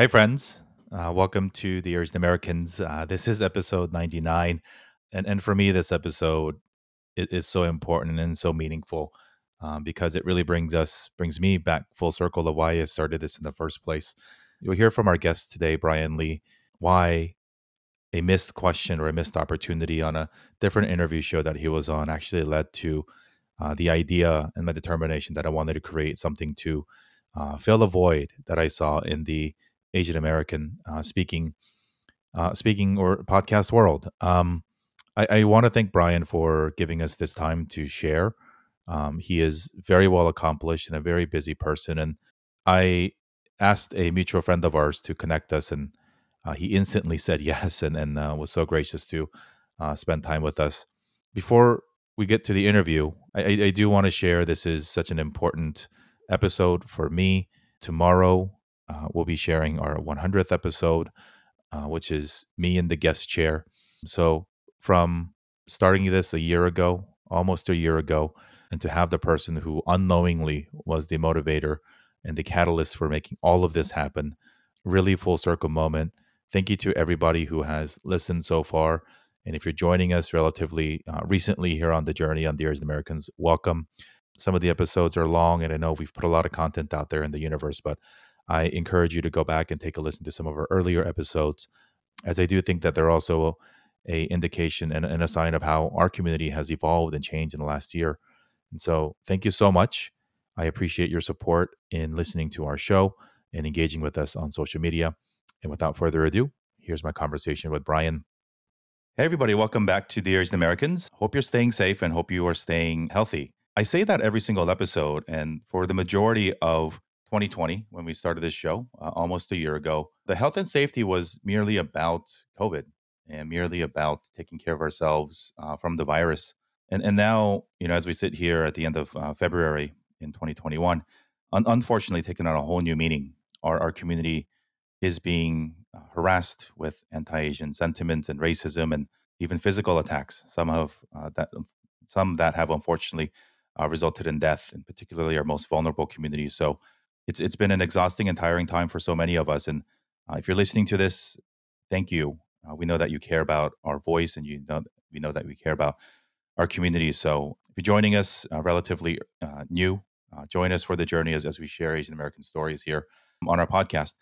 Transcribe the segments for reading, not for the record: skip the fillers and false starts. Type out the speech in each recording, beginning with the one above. Hi, friends. Welcome to the Asian Americans. This is episode 99. And for me, this episode is so important and so meaningful because it really brings me back full circle to why I started this in the first place. You'll hear from our guest today, Brian Lee, why a missed question or a missed opportunity on a different interview show that he was on actually led to the idea and my determination that I wanted to create something to fill a void that I saw in the Asian American speaking or podcast world. I want to thank Brian for giving us this time to share. He is very well accomplished and a very busy person. And I asked a mutual friend of ours to connect us, and he instantly said yes and was so gracious to spend time with us. Before we get to the interview, I do want to share this is such an important episode for me. Tomorrow, we'll be sharing our 100th episode, which is me in the guest chair. So from starting this a year ago, almost a year ago, and to have the person who unknowingly was the motivator and the catalyst for making all of this happen, really full circle moment. Thank you to everybody who has listened so far. And if you're joining us relatively recently here on the journey on Dear Asian Americans, welcome. Some of the episodes are long, and I know we've put a lot of content out there in the universe, but I encourage you to go back and take a listen to some of our earlier episodes, as I do think that they're also a indication and a sign of how our community has evolved and changed in the last year. And so thank you so much. I appreciate your support in listening to our show and engaging with us on social media. And without further ado, here's my conversation with Brian. Hey, everybody. Welcome back to Dear Asian Americans. Hope you're staying safe and hope you are staying healthy. I say that every single episode, and for the majority of 2020, when we started this show almost a year ago, the health and safety was merely about COVID and merely about taking care of ourselves from the virus. And now, you know, as we sit here at the end of February in 2021, unfortunately taking on a whole new meaning. Our community is being harassed with anti-Asian sentiments and racism and even physical attacks. Some that have unfortunately resulted in death, and particularly our most vulnerable communities. So it's been an exhausting and tiring time for so many of us. And if you're listening to this, thank you. We know that you care about our voice, and we know that we care about our community. So if you're joining us relatively new, join us for the journey as we share Asian American stories here on our podcast.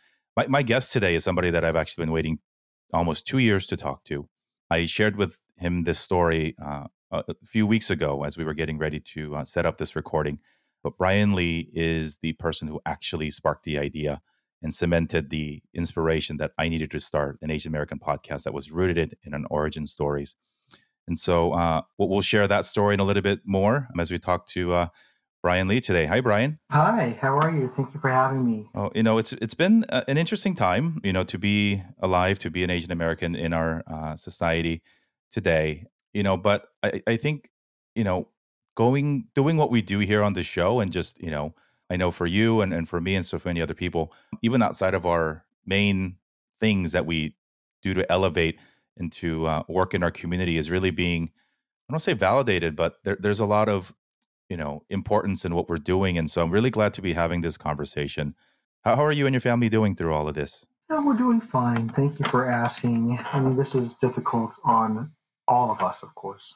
My guest today is somebody that I've actually been waiting almost 2 years to talk to. I shared with him this story a few weeks ago as we were getting ready to set up this recording. But Brian Lee is the person who actually sparked the idea and cemented the inspiration that I needed to start an Asian American podcast that was rooted in an origin stories. And so we'll share that story in a little bit more as we talk to Brian Lee today. Hi, Brian. Hi, how are you? Thank you for having me. Oh, you know, it's been an interesting time, you know, to be alive, to be an Asian American in our society today, you know, but I think, you know, doing what we do here on the show, and just, you know, I know for you and for me and so for many other people, even outside of our main things that we do to elevate and to work in our community, is really being, I don't say validated, but there's a lot of, you know, importance in what we're doing. And so I'm really glad to be having this conversation. How are you and your family doing through all of this? No, we're doing fine. Thank you for asking. I mean, this is difficult on all of us, of course.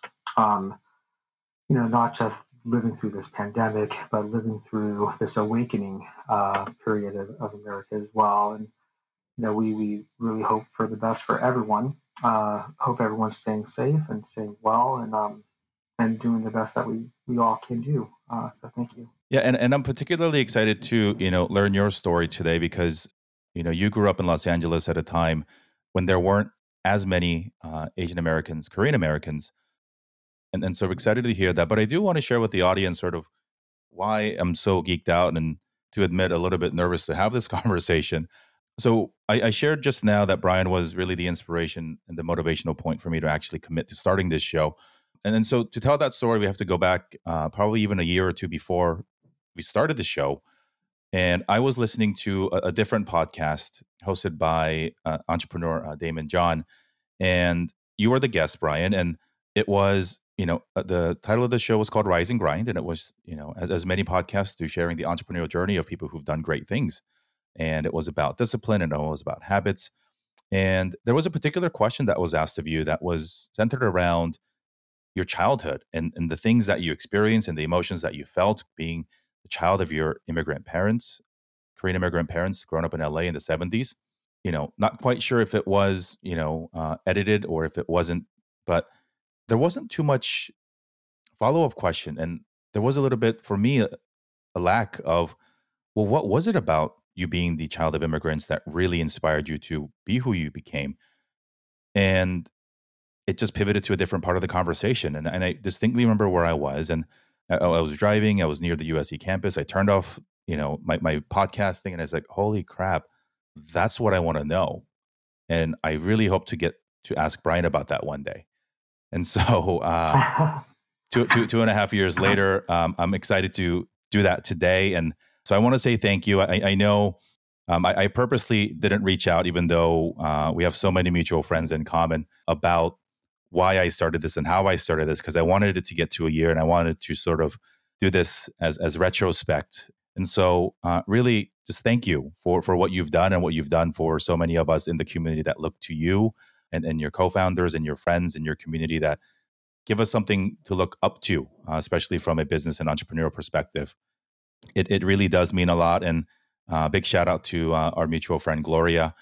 You know, not just living through this pandemic, but living through this awakening period of America as well. And, you know, we really hope for the best for everyone. Hope everyone's staying safe and staying well and doing the best that we all can do. So thank you. Yeah. And I'm particularly excited to, you know, learn your story today because, you know, you grew up in Los Angeles at a time when there weren't as many Asian Americans, Korean Americans. And so I'm excited to hear that. But I do want to share with the audience sort of why I'm so geeked out and, to admit, a little bit nervous to have this conversation. So I shared just now that Brian was really the inspiration and the motivational point for me to actually commit to starting this show. And then so to tell that story, we have to go back probably even a year or two before we started the show. And I was listening to a different podcast hosted by entrepreneur Damon John. And you were the guest, Brian. And it was, you know, the title of the show was called Rise and Grind. And it was, you know, as many podcasts do, sharing the entrepreneurial journey of people who've done great things. and it was about discipline, and it was about habits. And there was a particular question that was asked of you that was centered around your childhood and the things that you experienced and the emotions that you felt being the child of your immigrant parents, Korean immigrant parents, growing up in LA in the 70s. You know, not quite sure if it was, edited or if it wasn't, but there wasn't too much follow-up question. And there was a little bit, for me, a lack of, well, what was it about you being the child of immigrants that really inspired you to be who you became? And it just pivoted to a different part of the conversation. And I distinctly remember where I was, and I was driving, I was near the USC campus. I turned off, my podcast thing, and I was like, holy crap, that's what I want to know. And I really hope to get to ask Brian about that one day. And so two and a half years later, I'm excited to do that today. And so I want to say thank you. I know I purposely didn't reach out, even though we have so many mutual friends in common, about why I started this and how I started this, because I wanted it to get to a year, and I wanted to sort of do this as retrospect. And so really just thank you for what you've done and what you've done for so many of us in the community that look to you and your co-founders and your friends and your community that give us something to look up to, especially from a business and entrepreneurial perspective. It really does mean a lot. And big shout out to our mutual friend, Gloria,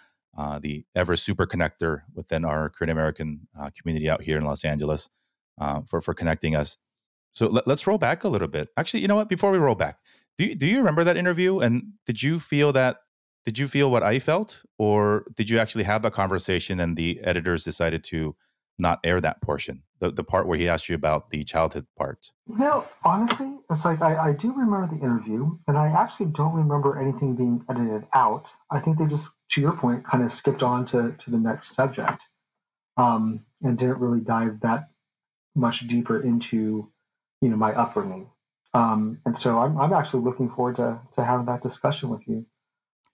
the ever super connector within our Korean American community out here in Los Angeles, for connecting us. So let's roll back a little bit. Actually, you know what? Before we roll back, do you remember that interview? And did you feel what I felt? Or did you actually have that conversation and the editors decided to not air that portion, the part where he asked you about the childhood part? No, honestly, it's like I do remember the interview, and I actually don't remember anything being edited out. I think they just, to your point, kind of skipped on to the next subject, and didn't really dive that much deeper into, my upbringing. And so I'm actually looking forward to having that discussion with you.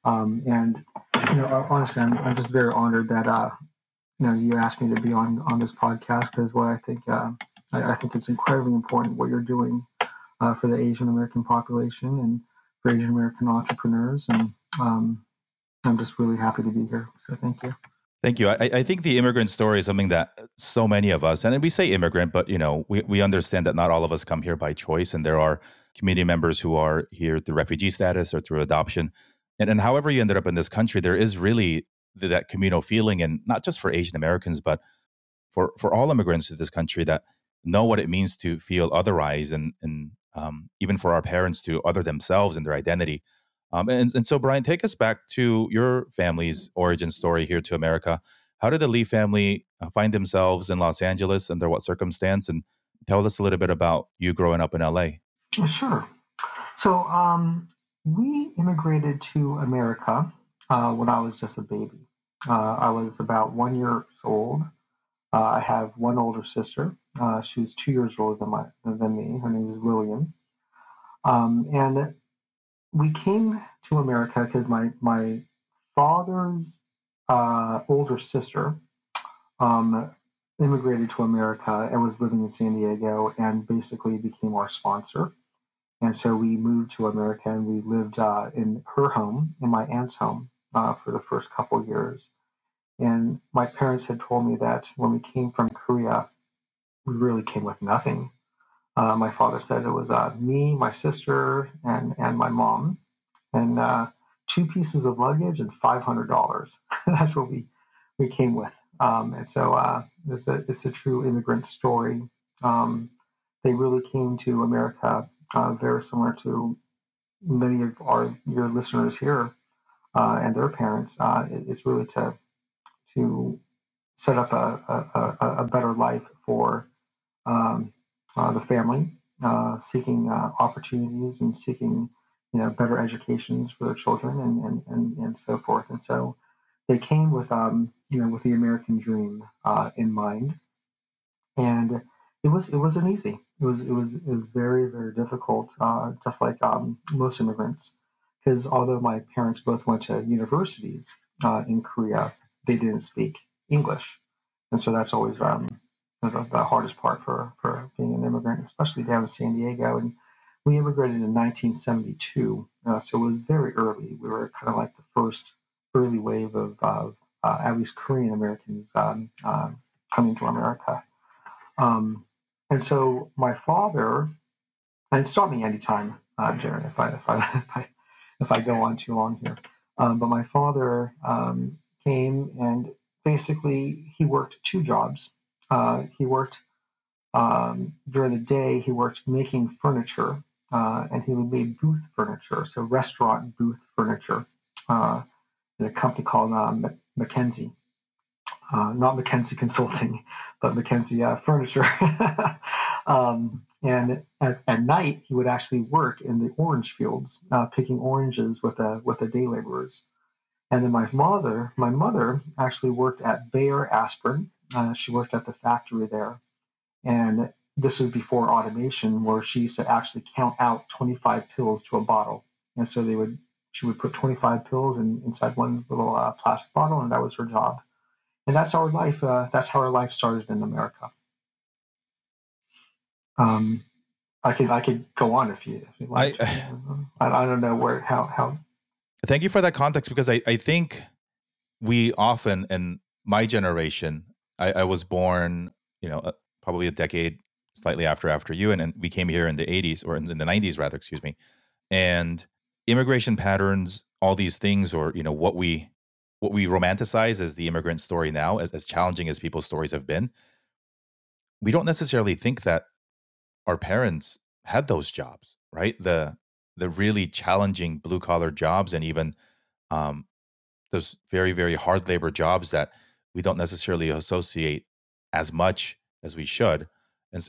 And, honestly, I'm just very honored that, you asked me to be on this podcast, because what I think, I think it's incredibly important what you're doing for the Asian American population and for Asian American entrepreneurs. And I'm just really happy to be here. So thank you. Thank you. I think the immigrant story is something that so many of us, and we say immigrant, but we understand that not all of us come here by choice, and there are community members who are here through refugee status or through adoption. And however you ended up in this country, there is really that communal feeling, and not just for Asian Americans, but for all immigrants to this country that know what it means to feel otherized, and even for our parents to other themselves and their identity. And so, Brian, take us back to your family's origin story here to America. How did the Lee family find themselves in Los Angeles, under what circumstance? And tell us a little bit about you growing up in LA. Sure. So we immigrated to America when I was just a baby. I was about 1 year old. I have one older sister. She was 2 years older than me. Her name is Lillian. And we came to America because my father's older sister immigrated to America and was living in San Diego, and basically became our sponsor. And so we moved to America, and we lived in her home, in my aunt's home, for the first couple of years. And my parents had told me that when we came from Korea, we really came with nothing. My father said it was me, my sister, and my mom, and two pieces of luggage and $500. That's what we came with. And so it's a true immigrant story. They really came to America very similar to many of your listeners here and their parents. It's really to set up a better life for the family, seeking opportunities and seeking, better educations for their children and so forth. And so they came with, with the American dream in mind, and it wasn't easy. It was very, very difficult, just like most immigrants, because although my parents both went to universities in Korea, they didn't speak English, and so that's always the hardest part for being an immigrant, especially down in San Diego. And we immigrated in 1972, so it was very early. We were kind of like the first early wave of at least Korean Americans coming to America. And so my father, and stop me anytime, Jared, if I go on too long here. But my father came, and basically he worked two jobs. He worked during the day. He worked making furniture, and he would make booth furniture, so restaurant booth furniture, in a company called McKenzie. Not McKenzie Consulting, but McKenzie Furniture. And at night, he would actually work in the orange fields, picking oranges with the day laborers. And then my mother actually worked at Bayer Aspirin. She worked at the factory there. And this was before automation, where she used to actually count out 25 pills to a bottle. And so she would put 25 pills inside one little plastic bottle, and that was her job. And that's our life. That's how our life started in America. I could go on if you like. I don't know how. Thank you for that context, because I think we often, in my generation, I was born, probably a decade slightly after you, and we came here in the 80s, or in the 90s rather, excuse me. And immigration patterns, all these things, or what we romanticize as the immigrant story now, as challenging as people's stories have been, we don't necessarily think that our parents had those jobs, right? The really challenging blue collar jobs, and even those very, very hard labor jobs that we don't necessarily associate as much as we should.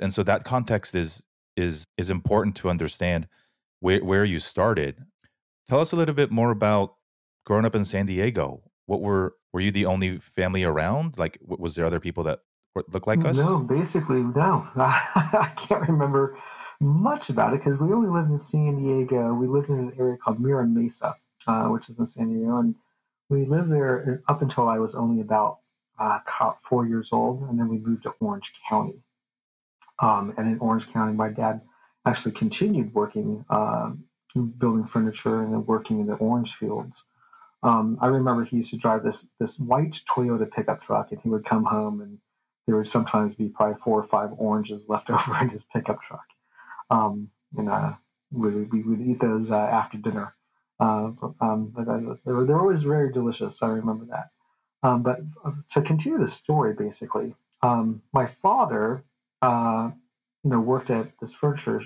And so that context is important to understand where you started. Tell us a little bit more about growing up in San Diego. What were you the only family around? Like, was there other people that looked like us? No, basically, no. I can't remember much about it because we only lived in San Diego. We lived in an area called Mira Mesa, which is in San Diego. And we lived there up until I was only about 4 years old. And then we moved to Orange County. And in Orange County, my dad actually continued working, building furniture, and then working in the orange fields. I remember he used to drive this white Toyota pickup truck, and he would come home, and there would sometimes be probably 4 or 5 oranges left over in his pickup truck. And we would eat those after dinner. But they're always very delicious. I remember that. But to continue the story, basically, my father, worked at this furniture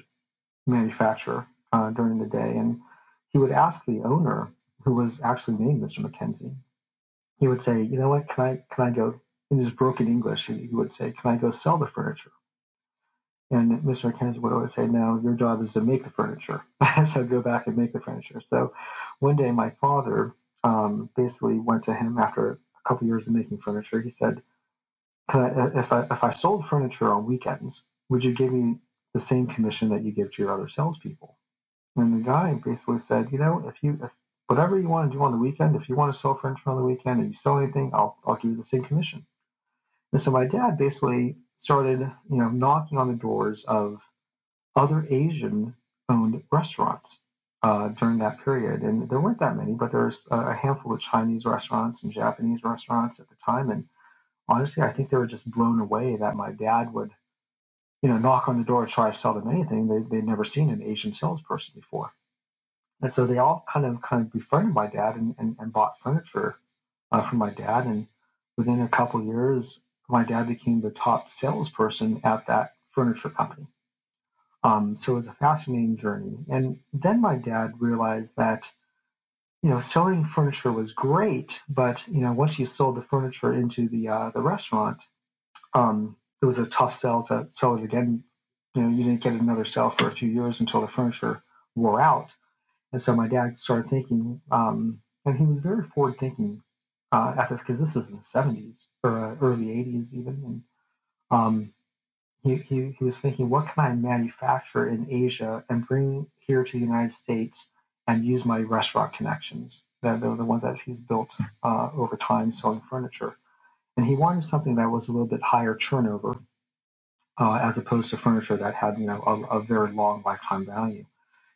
manufacturer during the day, and he would ask the owner, who was actually named Mr. McKenzie, he would say, you know what, can I go, in his broken English, he would say, can I go sell the furniture? And Mr. McKenzie would always say, no, your job is to make the furniture. So go back and make the furniture. So one day my father basically went to him after a couple years of making furniture. He said, if I sold furniture on weekends, would you give me the same commission that you give to your other salespeople? And the guy basically said, if whatever you want to do on the weekend, if you want to sell furniture on the weekend and you sell anything, I'll give you the same commission. And so my dad basically started, knocking on the doors of other Asian-owned restaurants during that period. And there weren't that many, but there's a handful of Chinese restaurants and Japanese restaurants at the time. And honestly, I think they were just blown away that my dad would, knock on the door, try to sell them anything. They'd never seen an Asian salesperson before. And so they all kind of befriended my dad and bought furniture from my dad. And within a couple of years, my dad became the top salesperson at that furniture company. So it was a fascinating journey. And then my dad realized that, selling furniture was great, but, once you sold the furniture into the restaurant, it was a tough sell to sell it again. You didn't get another sale for a few years until the furniture wore out. And so my dad started thinking, and he was very forward-thinking at this, because this is in the 70s or early 80s even. And he was thinking, what can I manufacture in Asia and bring here to the United States and use my restaurant connections, the one that he's built over time selling furniture. And he wanted something that was a little bit higher turnover as opposed to furniture that had, a very long lifetime value.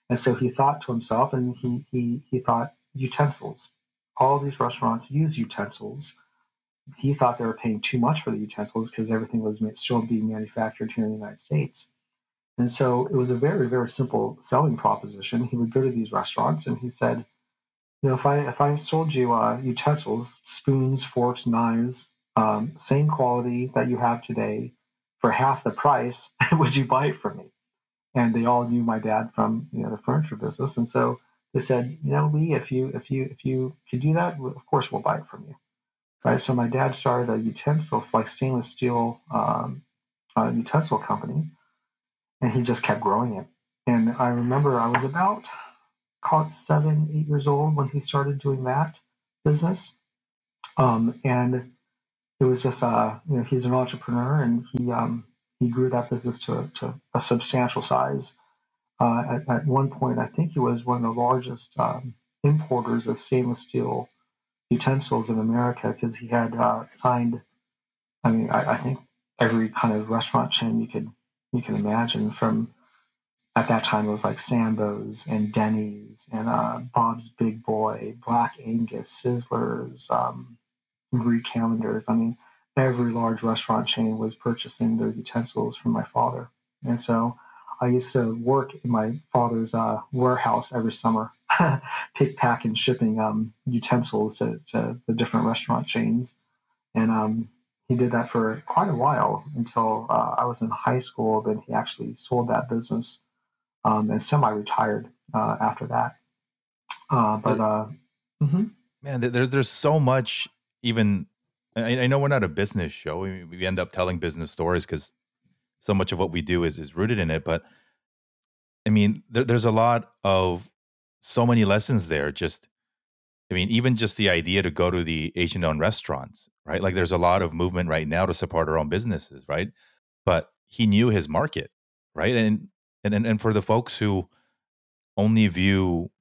And so he thought to himself, and he thought utensils. all these restaurants use utensils. He thought they were paying too much for the utensils because everything was still being manufactured here in the United States. And so it was a very, very simple selling proposition. He would go to these restaurants and he said, you know, if I sold you utensils, spoons, forks, knives, same quality that you have today for half the price, would you buy it from me? And they all knew my dad from, you know, the furniture business. And so they said, you know, Lee, if you could do that, of course we'll buy it from you. Right. So my dad started a utensils, like stainless steel utensil company, and he just kept growing it. And I remember I was about, call it 7, 8 years old when he started doing that business. And it was just, you know, he's an entrepreneur, and he grew that business to a substantial size. At one point, I think he was one of the largest importers of stainless steel utensils in America, because he had signed, I mean, I think every kind of restaurant chain you can imagine. From, at that time, it was like Sambo's and Denny's and Bob's Big Boy, Black Angus, Sizzlers, Marie Callender's. I mean, every large restaurant chain was purchasing their utensils from my father. And so I used to work in my father's warehouse every summer, pick, pack, and shipping utensils to the different restaurant chains. And he did that for quite a while until I was in high school. Then he actually sold that business and semi-retired after that. Man, there's so much. Even I know we're not a business show. We end up telling business stories because so much of what we do is rooted in it. But I mean, there's a lot of so many lessons there. Just, I mean, even just the idea to go to the Asian-owned restaurants, right? Like, there's a lot of movement right now to support our own businesses, right? But he knew his market, right? And for the folks who only view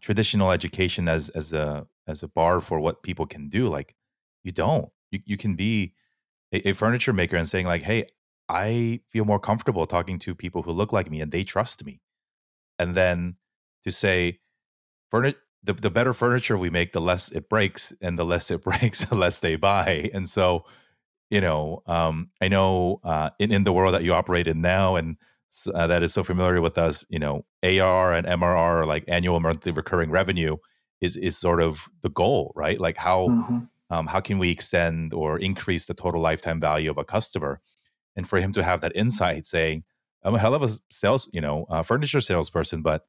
traditional education as a bar for what people can do, like, you don't. You can be a furniture maker and saying like, hey, I feel more comfortable talking to people who look like me and they trust me. And then to say, the better furniture we make, the less it breaks, and the less it breaks, the less they buy. And so, you know, I know in the world that you operate in now, and that is so familiar with us, you know, AR and MRR, like annual monthly recurring revenue, is sort of the goal, right? Like, how can we extend or increase the total lifetime value of a customer? And for him to have that insight saying, I'm a hell of a furniture salesperson, but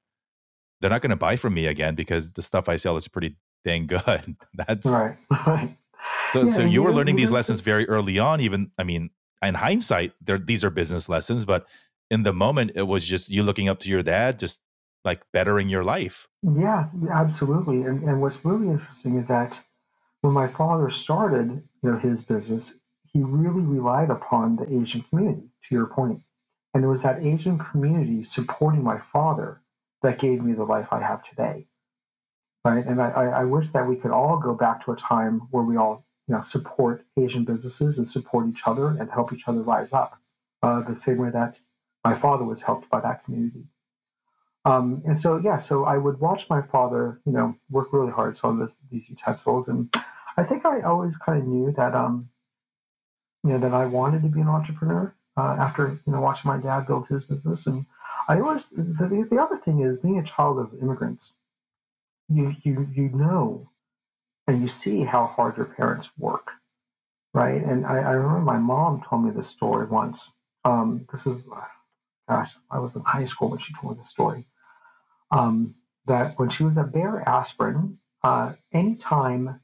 they're not going to buy from me again because the stuff I sell is pretty dang good. That's right. So, yeah, so you were learning these lessons very early on. Even, I mean, in hindsight, these are business lessons, but in the moment, it was just you looking up to your dad, just like bettering your life. Yeah, absolutely. And what's really interesting is that when my father started, you know, his business, he really relied upon the Asian community, to your point. And it was that Asian community supporting my father that gave me the life I have today, right? And I wish that we could all go back to a time where we all, you know, support Asian businesses and support each other and help each other rise up, the same way that my father was helped by that community. And so, yeah, so I would watch my father, you know, work really hard on these utensils. And I think I always kind of knew that, you know, that I wanted to be an entrepreneur after, you know, watching my dad build his business. And I always, the other thing is, being a child of immigrants, you know, and you see how hard your parents work, right? And I remember my mom told me this story once. This is, gosh, I was in high school when she told me this story, that when she was at Bayer Aspirin, anytime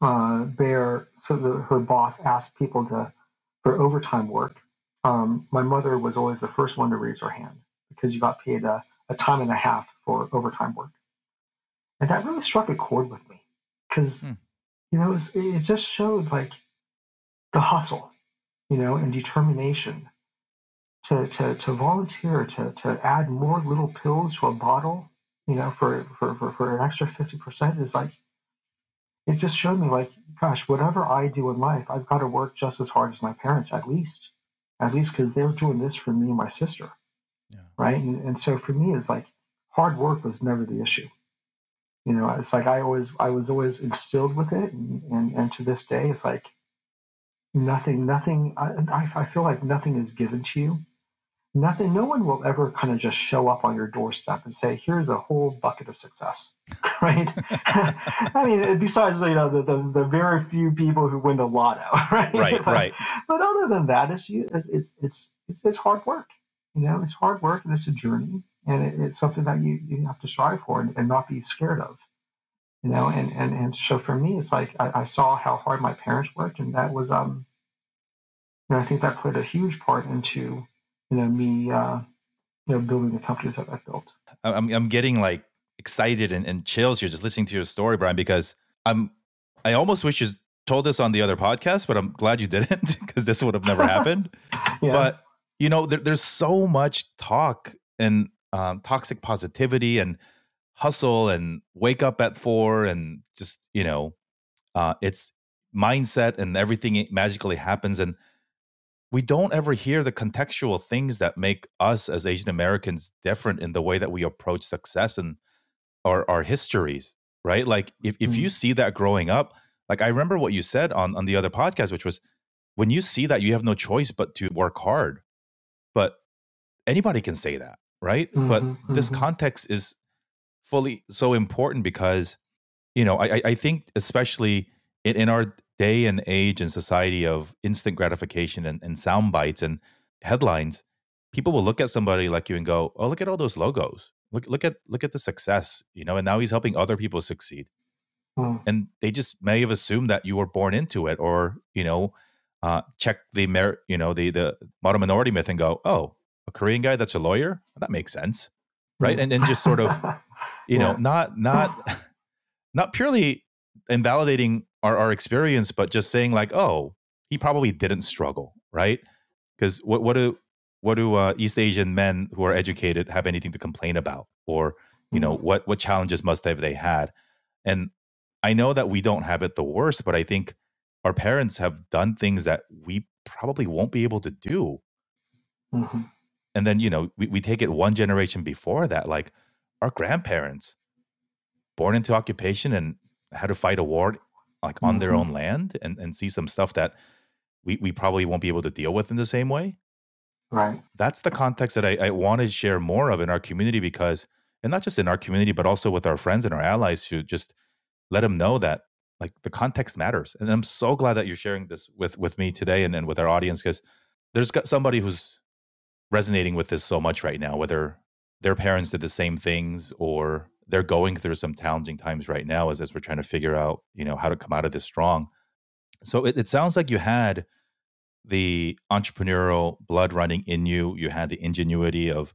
Bayer, so her boss asked people for overtime work, my mother was always the first one to raise her hand, because you got paid a time and a half for overtime work. And that really struck a chord with me, because, you know, it just showed like the hustle, you know, and determination to volunteer, to add more little pills to a bottle, you know, for an extra 50% is like, it just showed me like, gosh, whatever I do in life, I've got to work just as hard as my parents, at least because they're doing this for me and my sister. Yeah. Right. And so for me, it's like hard work was never the issue. you know, it's like I was always instilled with it, and to this day, it's like nothing. I feel like nothing is given to you. Nothing. No one will ever kind of just show up on your doorstep and say, "Here's a whole bucket of success," right? I mean, besides, you know, the very few people who win the lotto, right? Right, but, right. But other than that, it's hard work. You know, it's hard work, and it's a journey. And it's something that you have to strive for and not be scared of, you know. And so for me, it's like I saw how hard my parents worked, and that was, you know, I think that played a huge part into, you know, me, you know, building the companies that I built. I'm getting like excited and chills here just listening to your story, Brian, because I almost wish you told this on the other podcast, but I'm glad you didn't, because this would have never happened. Yeah. But you know, there's so much talk and toxic positivity and hustle and wake up at 4 and just, you know, it's mindset and everything magically happens. And we don't ever hear the contextual things that make us as Asian Americans different in the way that we approach success and our histories, right? Like if you see that growing up, like I remember what you said on the other podcast, which was when you see that you have no choice but to work hard, but anybody can say that. Right. Mm-hmm, but this context is fully so important because, you know, I think especially in our day and age and society of instant gratification and sound bites and headlines, people will look at somebody like you and go, "Oh, look at all those logos. Look at the success, you know, and now he's helping other people succeed." Mm. And they just may have assumed that you were born into it, or, you know, check the the model minority myth and go, "Oh, a Korean guy that's a lawyer? That makes sense." Right. And just sort of, you know, not purely invalidating our experience, but just saying like, "Oh, he probably didn't struggle." Right. Because what do East Asian men who are educated have anything to complain about? Or, you know, what challenges must have they had? And I know that we don't have it the worst, but I think our parents have done things that we probably won't be able to do. Mm-hmm. And then, you know, we take it one generation before that, like our grandparents born into occupation and had to fight a war like on their own land and see some stuff that we probably won't be able to deal with in the same way. Right. That's the context that I want to share more of in our community, because, and not just in our community, but also with our friends and our allies, to just let them know that like the context matters. And I'm so glad that you're sharing this with me today and with our audience, because there's got somebody who's resonating with this so much right now, whether their parents did the same things or they're going through some challenging times right now as we're trying to figure out, you know, how to come out of this strong. So it sounds like you had the entrepreneurial blood running in you. You had the ingenuity of,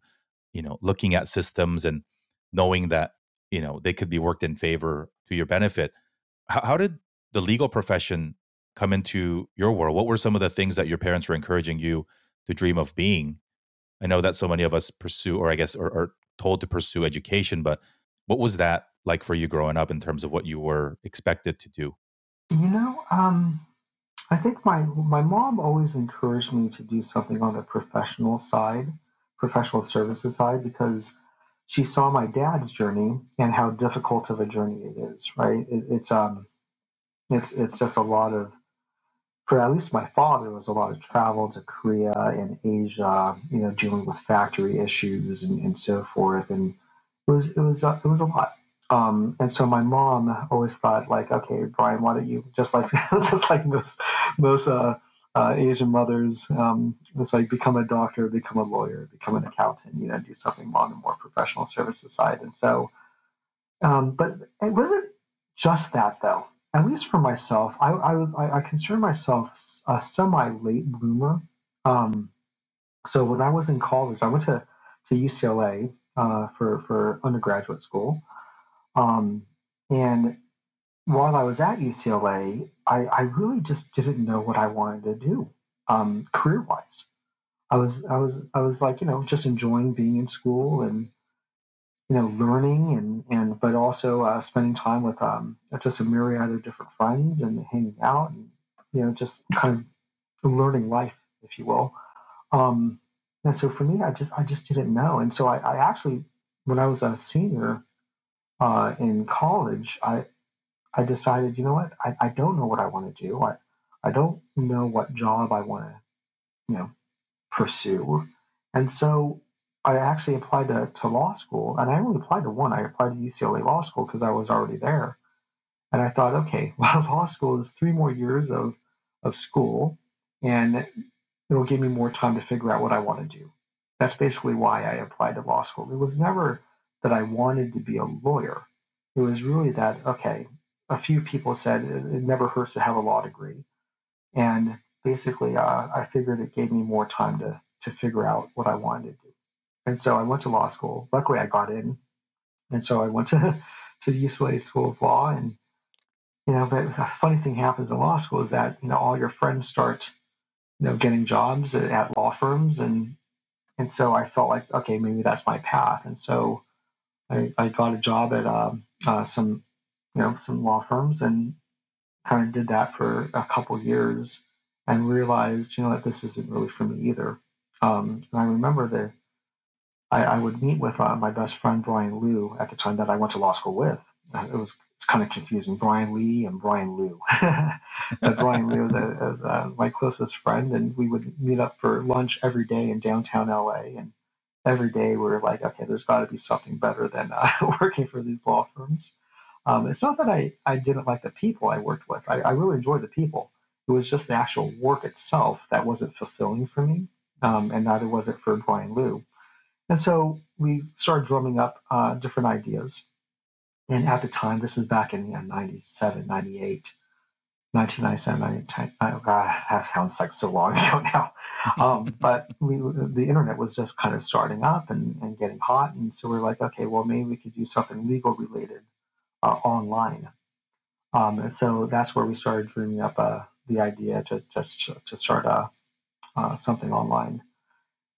you know, looking at systems and knowing that, you know, they could be worked in favor to your benefit. How did the legal profession come into your world? What were some of the things that your parents were encouraging you to dream of being? I know that so many of us pursue, or I guess are told to pursue education, but what was that like for you growing up in terms of what you were expected to do? You know, I think my mom always encouraged me to do something on the professional side, professional services side, because she saw my dad's journey and how difficult of a journey it is, right? It's just a lot of, for at least my father, was a lot of travel to Korea and Asia, you know, dealing with factory issues and so forth. And it was a lot. And so my mom always thought like, "Okay, Brian, why don't you just like most Asian mothers, it's like become a doctor, become a lawyer, become an accountant, you know, do something on the more professional services side." And so, but it wasn't just that though. At least for myself, I consider myself a semi-late bloomer. So when I was in college, I went to UCLA for undergraduate school. And while I was at UCLA, I really just didn't know what I wanted to do career-wise. I was like, you know, just enjoying being in school and, you know, learning and but also spending time with just a myriad of different friends and hanging out and, you know, just kind of learning life, if you will. And so for me, I just didn't know. And so I actually, when I was a senior, in college, I decided, you know what, I don't know what I want to do. I don't know what job I want to, pursue. And so I actually applied to law school, and I only applied to one. I applied to UCLA Law School because I was already there. And I thought, okay, well, law school is 3 more years of school, and it'll give me more time to figure out what I want to do. That's basically why I applied to law school. It was never that I wanted to be a lawyer. It was really that, okay, a few people said it never hurts to have a law degree. And basically, I figured it gave me more time to figure out what I wanted to do. And so I went to law school. Luckily, I got in. And so I went to the UCLA School of Law. And, but a funny thing happens in law school is that, all your friends start, getting jobs at law firms. And so I felt like, okay, maybe that's my path. And so I got a job at some law firms and kind of did that for a couple years and realized, that this isn't really for me either. And I remember that I would meet with my best friend, Brian Liu, at the time that I went to law school with. It's kind of confusing, Brian Lee and Brian Liu. But Brian Liu was my closest friend, and we would meet up for lunch every day in downtown LA. And every day we were like, okay, there's got to be something better than working for these law firms. It's not that I didn't like the people I worked with. I really enjoyed the people. It was just the actual work itself that wasn't fulfilling for me, and neither was it for Brian Liu. And so we started drumming up different ideas. And at the time, this is back in 1997, 98. Oh, God, that sounds like so long ago now. But the internet was just kind of starting up and getting hot. And so we're like, okay, well, maybe we could do something legal related online. And so that's where we started dreaming up the idea to start something online.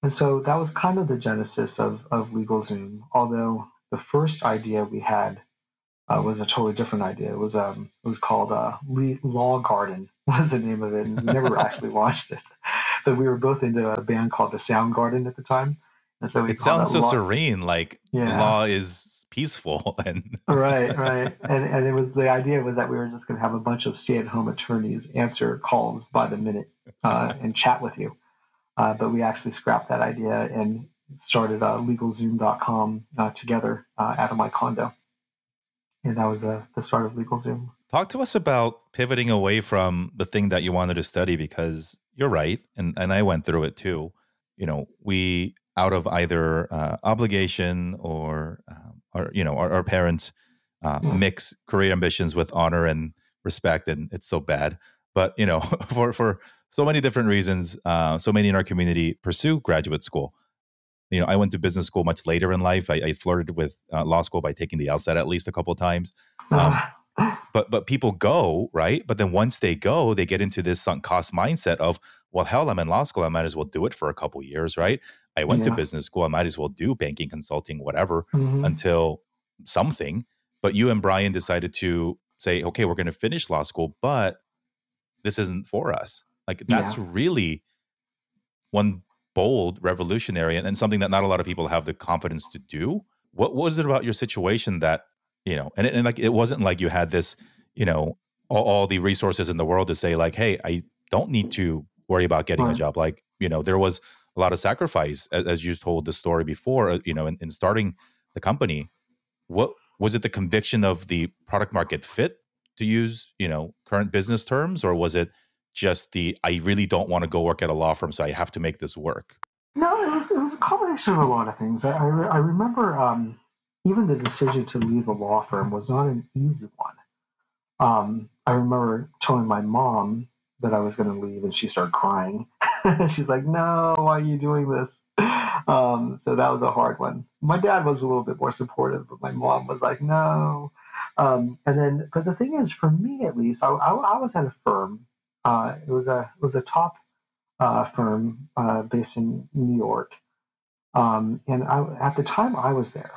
And so that was kind of the genesis of LegalZoom, although the first idea we had was a totally different idea. It was called Law Garden was the name of it, and we never actually launched it. But we were both into a band called the Sound Garden at the time. And so it sounds so serene, like law is peaceful. And Right. And it was, the idea was that we were just going to have a bunch of stay-at-home attorneys answer calls by the minute and chat with you. But we actually scrapped that idea and started LegalZoom.com together out of my condo. And that was the start of LegalZoom. Talk to us about pivoting away from the thing that you wanted to study, because you're right. And I went through it too. We, out of either obligation or our parents mix career ambitions with honor and respect. And it's so bad. But, for so many different reasons, so many in our community pursue graduate school. I went to business school much later in life. I flirted with law school by taking the LSAT at least a couple of times. But people go, right? But then once they go, they get into this sunk cost mindset of, well, hell, I'm in law school. I might as well do it for a couple of years, right? I went to business school. I might as well do banking, consulting, whatever, until something. But you and Brian decided to say, okay, we're going to finish law school, but this isn't for us. Like that's really one bold, revolutionary, and something that not a lot of people have the confidence to do. What was it about your situation that, it wasn't like you had this, all the resources in the world to say like, hey, I don't need to worry about getting a job. Like, there was a lot of sacrifice as you told the story before, in starting the company. What was it, the conviction of the product market fit, to use, current business terms, or was it just I really don't want to go work at a law firm, so I have to make this work? No, it was a combination of a lot of things. I remember even the decision to leave a law firm was not an easy one. I remember telling my mom that I was going to leave, and she started crying. She's like, no, why are you doing this? So that was a hard one. My dad was a little bit more supportive, but my mom was like, no. But the thing is, for me at least, I was at a firm. It was a top firm based in New York, and at the time I was there,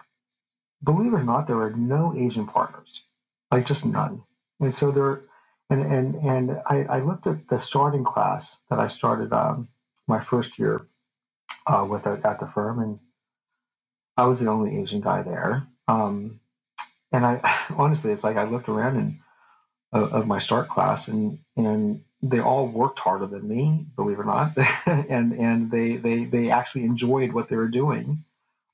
believe it or not, there were no Asian partners, like just none. And so I looked at the starting class that I started my first year with at the firm, and I was the only Asian guy there. And I honestly, it's like I looked around and of my start class, and they all worked harder than me, believe it or not, and they actually enjoyed what they were doing.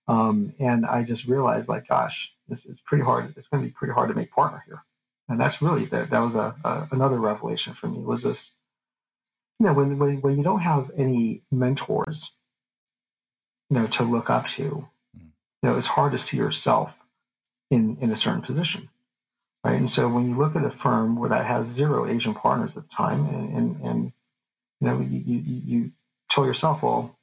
And I just realized, like, gosh, this is pretty hard. It's going to be pretty hard to make partner here. And that's really that was another revelation for me, was this. You know, when you don't have any mentors, you know, to look up to, you know, it's hard to see yourself in a certain position, right? And so when you look at a firm where that has zero Asian partners at the time, and you know, you tell yourself, well,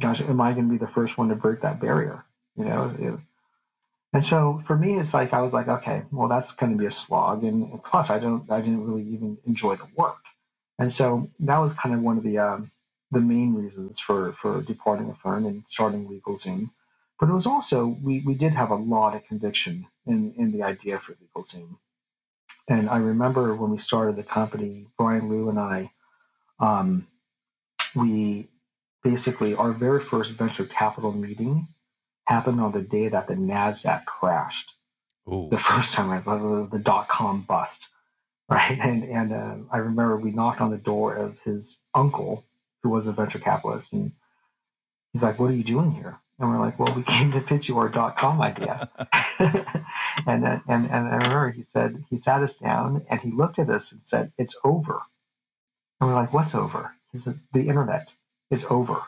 gosh, am I going to be the first one to break that barrier? You know, and so for me, it's like I was like, okay, well, that's going to be a slog, and plus, I didn't really even enjoy the work. And so that was kind of one of the main reasons for departing the firm and starting LegalZoom. But it was also, we did have a lot of conviction in the idea for LegalZoom. And I remember when we started the company, Brian Liu and I, we basically, our very first venture capital meeting happened on the day that the NASDAQ crashed. Ooh. The first time, right? The dot-com bust. Right. And I remember we knocked on the door of his uncle, who was a venture capitalist. And he's like, what are you doing here? And we're like, well, we came to pitch you our .com idea. and I remember he sat us down and he looked at us and said, it's over. And we're like, what's over? He says, the internet is over.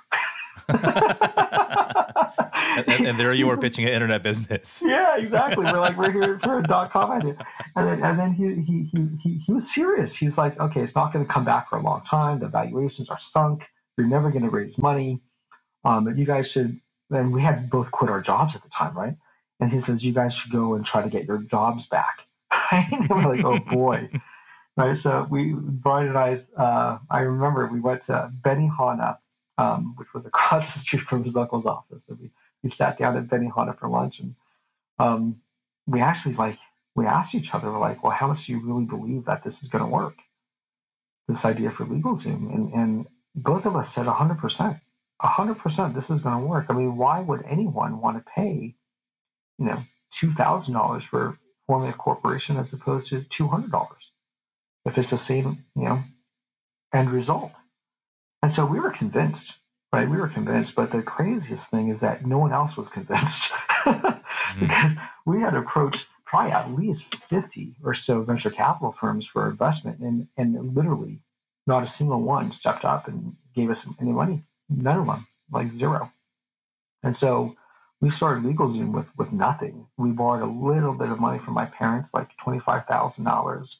And there you were pitching an internet business. Yeah, exactly. We're like, we're here for a .com idea. And then he was serious. He's like, okay, it's not going to come back for a long time. The valuations are sunk. You're never going to raise money. But you guys should, and we had both quit our jobs at the time, right? And he says, you guys should go and try to get your jobs back. Right? And we're like, oh boy. Right? So Brian and I remember we went to Benihana, which was across the street from his uncle's office. And we sat down at Benihana for lunch, and we asked each other, we're like, well, how much do you really believe that this is going to work, this idea for LegalZoom? And both of us said 100%, this is going to work. I mean, why would anyone want to pay, you know, $2,000 for forming a corporation as opposed to $200 if it's the same, you know, end result? And so we were convinced. Right, we were convinced, but the craziest thing is that no one else was convinced because we had approached probably at least 50 or so venture capital firms for investment, and literally not a single one stepped up and gave us any money. None of them, like zero. And so we started LegalZoom with nothing. We borrowed a little bit of money from my parents, like $25,000,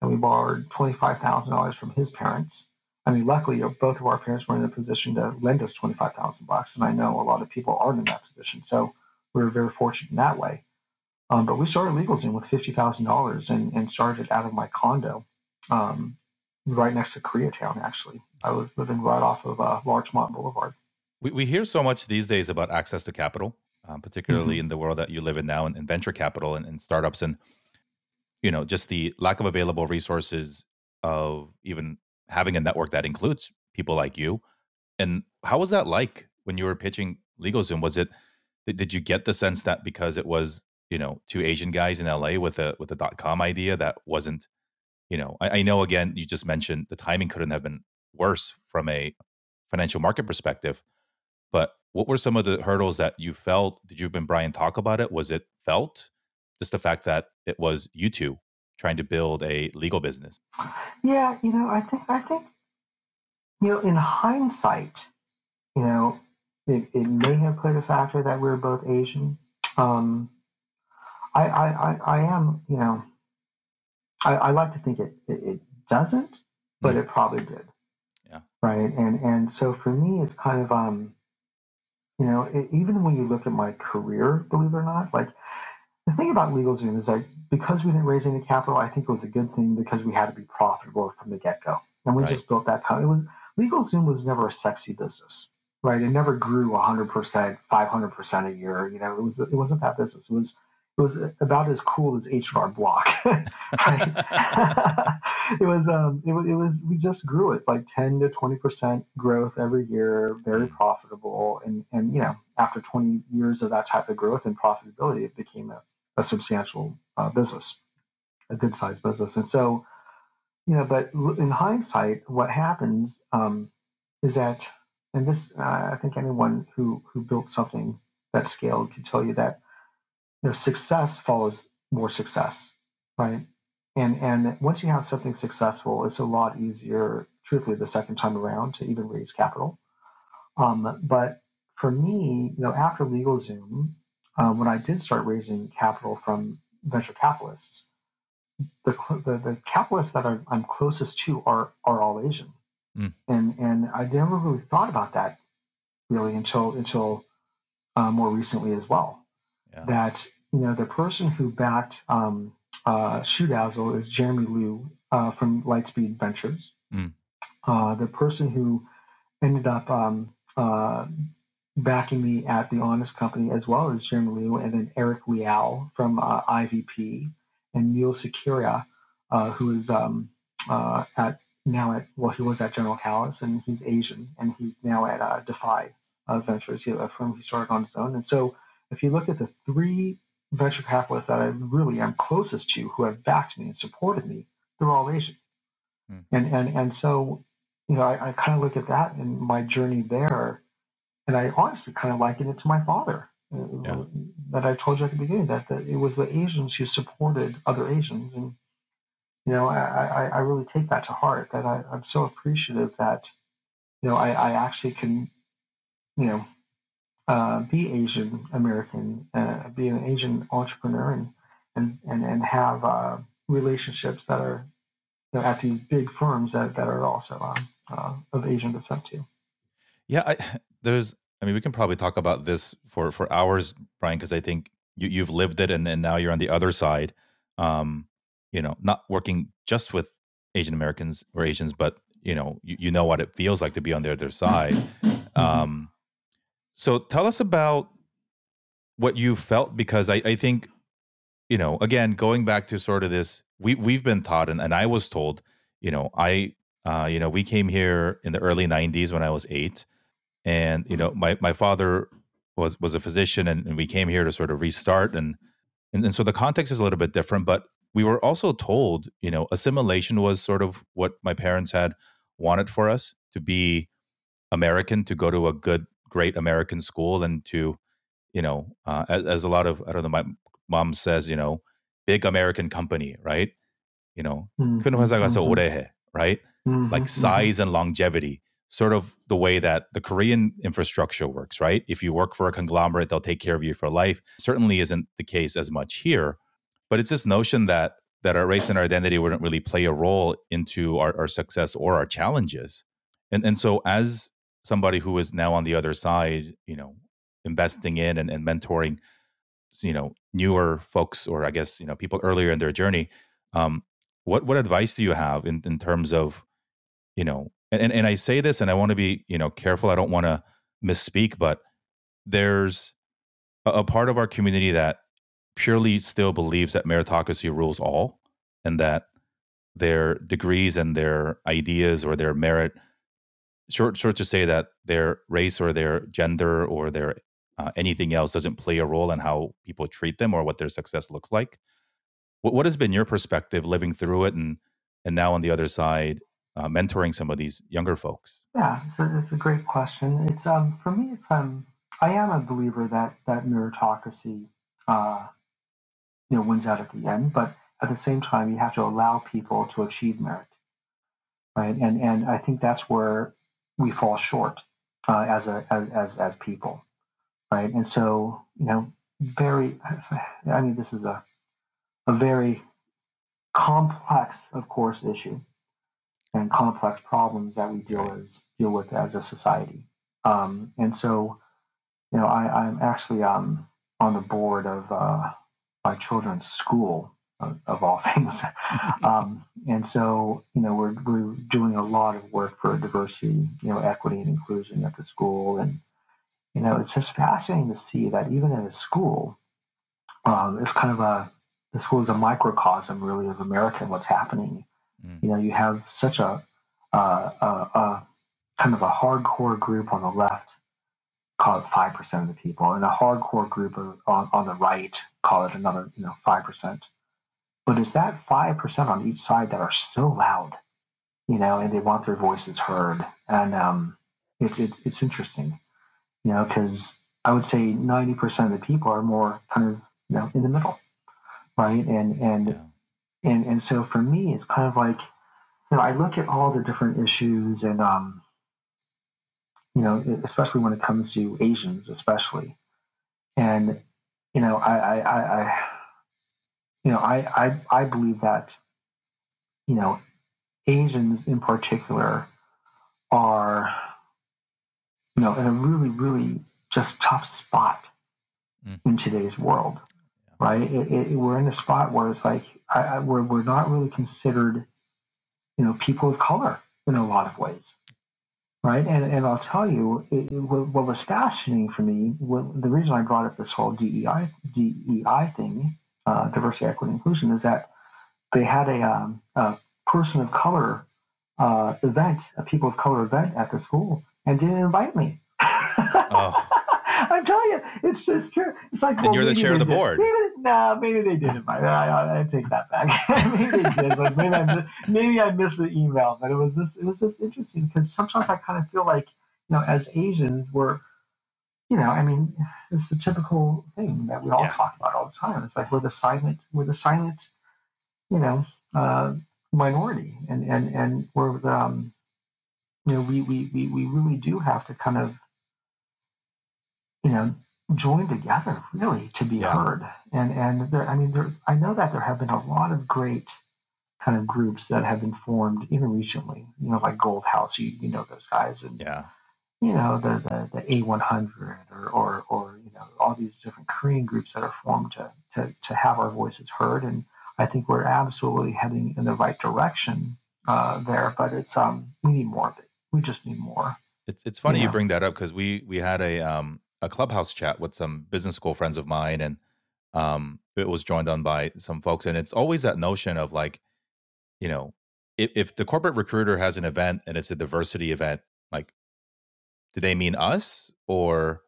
and we borrowed $25,000 from his parents. I mean, luckily, both of our parents were in a position to lend us $25,000, and I know a lot of people aren't in that position, so we were very fortunate in that way. But we started LegalZoom with $50,000 and started out of my condo, right next to Koreatown, actually. I was living right off of Larchmont Boulevard. We hear so much these days about access to capital, particularly in the world that you live in now, and venture capital and startups, and you know, just the lack of available resources of even having a network that includes people like you. And how was that like when you were pitching LegalZoom? Was it, did you get the sense that because it was, you know, two Asian guys in LA with a .com idea that wasn't, you know, I know, again, you just mentioned the timing couldn't have been worse from a financial market perspective, but what were some of the hurdles that you felt? Did you and Brian talk about it? Was it felt just the fact that it was you two trying to build a legal business? Yeah, you know, I think, you know, in hindsight, you know, it may have played a factor that we were both Asian. I am, you know, I like to think it doesn't, but it probably did. Yeah. Right. And so for me, it's kind of, you know, even when you look at my career, believe it or not, like, the thing about LegalZoom is that because we didn't raise any capital, I think it was a good thing because we had to be profitable from the get-go. And we just built that company. LegalZoom was never a sexy business, right? It never grew 100%, 500% a year. You know, it wasn't that business. It was about as cool as H&R Block. It was we just grew it like 10 to 20% growth every year, very profitable. And you know, after 20 years of that type of growth and profitability, it became a a substantial business, a good-sized business. And so, you know, but in hindsight, what happens is that, and this, I think anyone who built something that scaled can tell you that, you know, success follows more success, right? And once you have something successful, it's a lot easier, truthfully, the second time around to even raise capital. But for me, you know, after LegalZoom, when I did start raising capital from venture capitalists, the capitalists that I'm closest to are all Asian. Mm. And I never really thought about that really until more recently as well. Yeah. That, you know, the person who backed Shoe Dazzle is Jeremy Liu from Lightspeed Ventures. Mm. The person who ended up backing me at the Honest Company as well as Jeremy Liu, and then Eric Leal from IVP, and Neil Sequeira, who is he was at General Callis, and he's Asian, and he's now at Defy Ventures, a firm he started on his own. And so if you look at the three venture capitalists that I really am closest to, who have backed me and supported me, they're all Asian. Mm. And so, you know, I kind of look at that and my journey there, and I honestly kind of liken it to my father. Yeah. That I told you at the beginning, that it was the Asians who supported other Asians. And, you know, I really take that to heart, that I'm so appreciative that, you know, I actually can, you know, be Asian American, be an Asian entrepreneur and have relationships that are, you know, at these big firms that are also of Asian descent too. Yeah, we can probably talk about this for hours, Brian, because I think you've lived it, and now you're on the other side, you know, not working just with Asian Americans or Asians, but, you know, you know what it feels like to be on the other side. So tell us about what you felt, because I think, you know, again, going back to sort of this, we've been taught, and I was told, you know, we came here in the early 90s when I was 8. And, you know, my father was a physician, and we came here to sort of restart. And so the context is a little bit different, but we were also told, you know, assimilation was sort of what my parents had wanted for us, to be American, to go to a great American school, and to, you know, as a lot of, I don't know, my mom says, you know, big American company, right? You know, right? Like size and longevity. Sort of the way that the Korean infrastructure works, right? If you work for a conglomerate, they'll take care of you for life. Certainly isn't the case as much here. But it's this notion that our race and our identity wouldn't really play a role into our success or our challenges. And so as somebody who is now on the other side, you know, investing in and mentoring, you know, newer folks, or I guess, you know, people earlier in their journey, what advice do you have in terms of, you know, And I say this, and I want to be, you know, careful. I don't want to misspeak, but there's a part of our community that purely still believes that meritocracy rules all, and that their degrees and their ideas or their merit, short to say that their race or their gender or their anything else doesn't play a role in how people treat them or what their success looks like. What has been your perspective living through it and now on the other side? Mentoring some of these younger folks? Yeah, so it's a great question. It's for me, it's I am a believer that meritocracy, you know, wins out at the end. But at the same time, you have to allow people to achieve merit, right? And I think that's where we fall short as people, right? And so, you know, this is a very complex, of course, issue. And complex problems that we deal with as a society, and so, you know, I'm actually on the board of my children's school of all things, and so, you know, we're doing a lot of work for diversity, you know, equity and inclusion at the school, and, you know, it's just fascinating to see that even at a school, it's kind of the school is a microcosm really of America and what's happening. You know, you have such a kind of a hardcore group on the left call it 5% of the people, and a hardcore group on the right, call it another 5%. But it's that 5% on each side that are so loud, and they want their voices heard. And it's interesting, because I would say 90% of the people are more kind of in the middle, right? And so for me, it's kind of like, I look at all the different issues, and especially when it comes to Asians, especially, and I believe that Asians in particular are in a really, really just tough spot in today's world, right? We're in a spot where it's like we're not really considered people of color in a lot of ways. Right. And I'll tell you, what was fascinating for me, the reason I brought up this whole DEI thing, diversity, equity, inclusion, is that they had a person of color event, a people of color event at the school, and didn't invite me. Oh. I'm telling you, it's just true. It's like, and you're the chair of the board. Maybe they didn't invite me. I take that back. Maybe they did, but maybe I missed the email. But it was just interesting, because sometimes I kind of feel like, as Asians, we're, it's the typical thing that we all talk about all the time. It's like we're the silent, minority, and we're the, we really do have to kind of, joined together really to be heard. And there, I know that there have been a lot of great kind of groups that have been formed even recently, like Gold House, you know, those guys, and, the A100 or, all these different Korean groups that are formed to have our voices heard. And I think we're absolutely heading in the right direction there, but it's, we need more of it. We just need more. It's funny you bring that up, because we had a Clubhouse chat with some business school friends of mine, and it was joined on by some folks, and it's always that notion of like, if the corporate recruiter has an event and it's a diversity event, like, do they mean us, or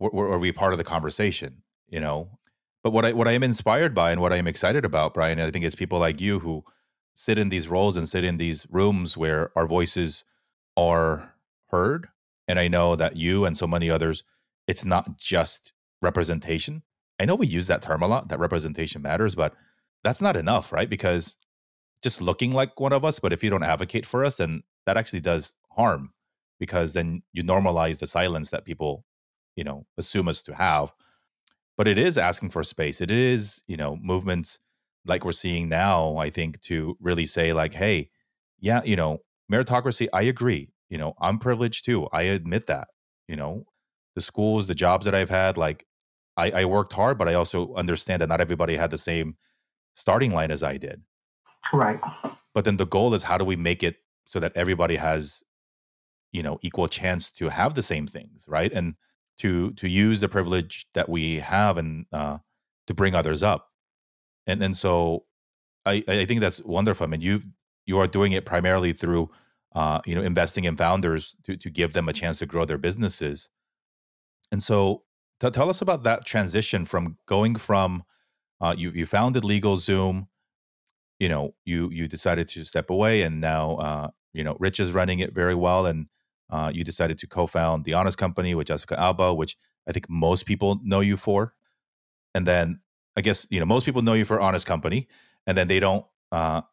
are we part of the conversation? But what I am inspired by and what I am excited about, Brian, I think, is people like you who sit in these roles and sit in these rooms where our voices are heard. And I know that you and so many others, it's not just representation. I know we use that term a lot, that representation matters, but that's not enough, right? Because just looking like one of us, but if you don't advocate for us, then that actually does harm, because then you normalize the silence that people, assume us to have. But it is asking for space. It is, movements like we're seeing now, I think, to really say like, hey, meritocracy, I agree. I'm privileged too. I admit that, the schools, the jobs that I've had, like I worked hard, but I also understand that not everybody had the same starting line as I did. Right. But then the goal is, how do we make it so that everybody has, equal chance to have the same things, right? And to use the privilege that we have and to bring others up. And so I think that's wonderful. I mean, you are doing it primarily through investing in founders to give them a chance to grow their businesses. And so tell us about that transition from going from, you founded LegalZoom, you decided to step away, and now, Rich is running it very well. And you decided to co-found The Honest Company with Jessica Alba, which I think most people know you for. And then I guess, most people know you for Honest Company, and then they don't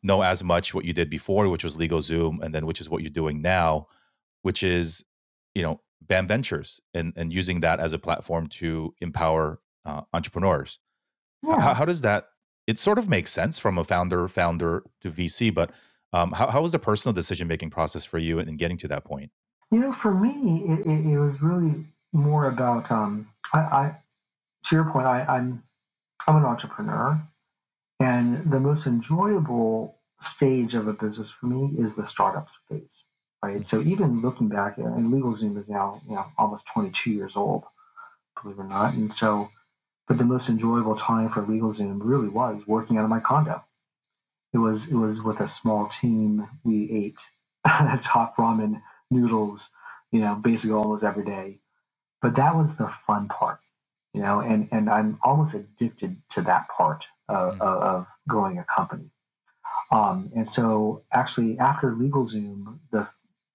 know as much what you did before, which was LegalZoom, and then which is what you're doing now, which is, BAM Ventures, and using that as a platform to empower entrepreneurs. Yeah. How does that? It sort of makes sense from a founder to VC, but how was the personal decision making process for you in getting to that point? For me, it was really more about I to your point, I'm an entrepreneur. And the most enjoyable stage of a business for me is the startup phase, right? So even looking back, and LegalZoom is now, almost 22 years old, believe it or not. And so, but the most enjoyable time for LegalZoom really was working out of my condo. It was with a small team. We ate top ramen noodles, basically almost every day. But that was the fun part, you know, and I'm almost addicted to that part of growing a company. And so actually after LegalZoom, the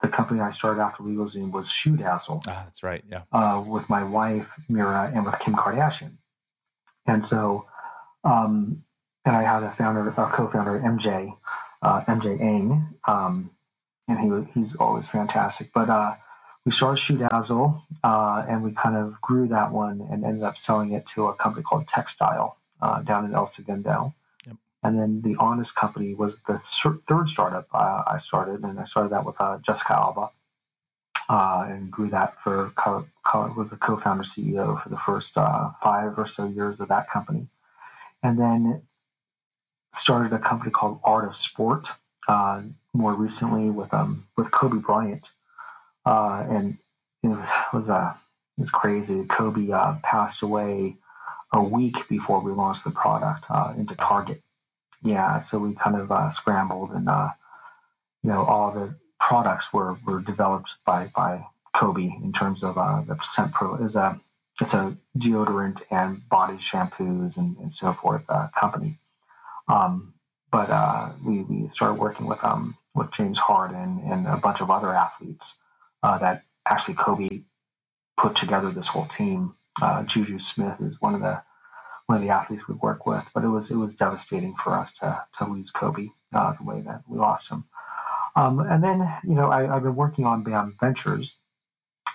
company I started after LegalZoom was Shoe Dazzle. Ah, that's right. Yeah. With my wife, Mira, and with Kim Kardashian. And so, and I had a co-founder, MJ Ng, and he's always fantastic. But we started Shoe Dazzle, and we kind of grew that one and ended up selling it to a company called Textile down in El Segundo. Yep. And then the Honest Company was the third startup I started, and I started that with Jessica Alba, and grew that for was the co-founder CEO for the first 5 or so years of that company. And then started a company called Art of Sport more recently with Kobe Bryant, and it was crazy. Kobe passed away a week before we launched the product into Target. Yeah, so we kind of scrambled, and all the products were developed by Kobe in terms of the Percent Pro is a it's a deodorant and body shampoos and so forth company. But we started working with James Harden and a bunch of other athletes that actually Kobe put together this whole team. Juju Smith is one of the athletes we work with, but it was devastating for us to lose Kobe the way that we lost him. And then I've been working on BAM Ventures,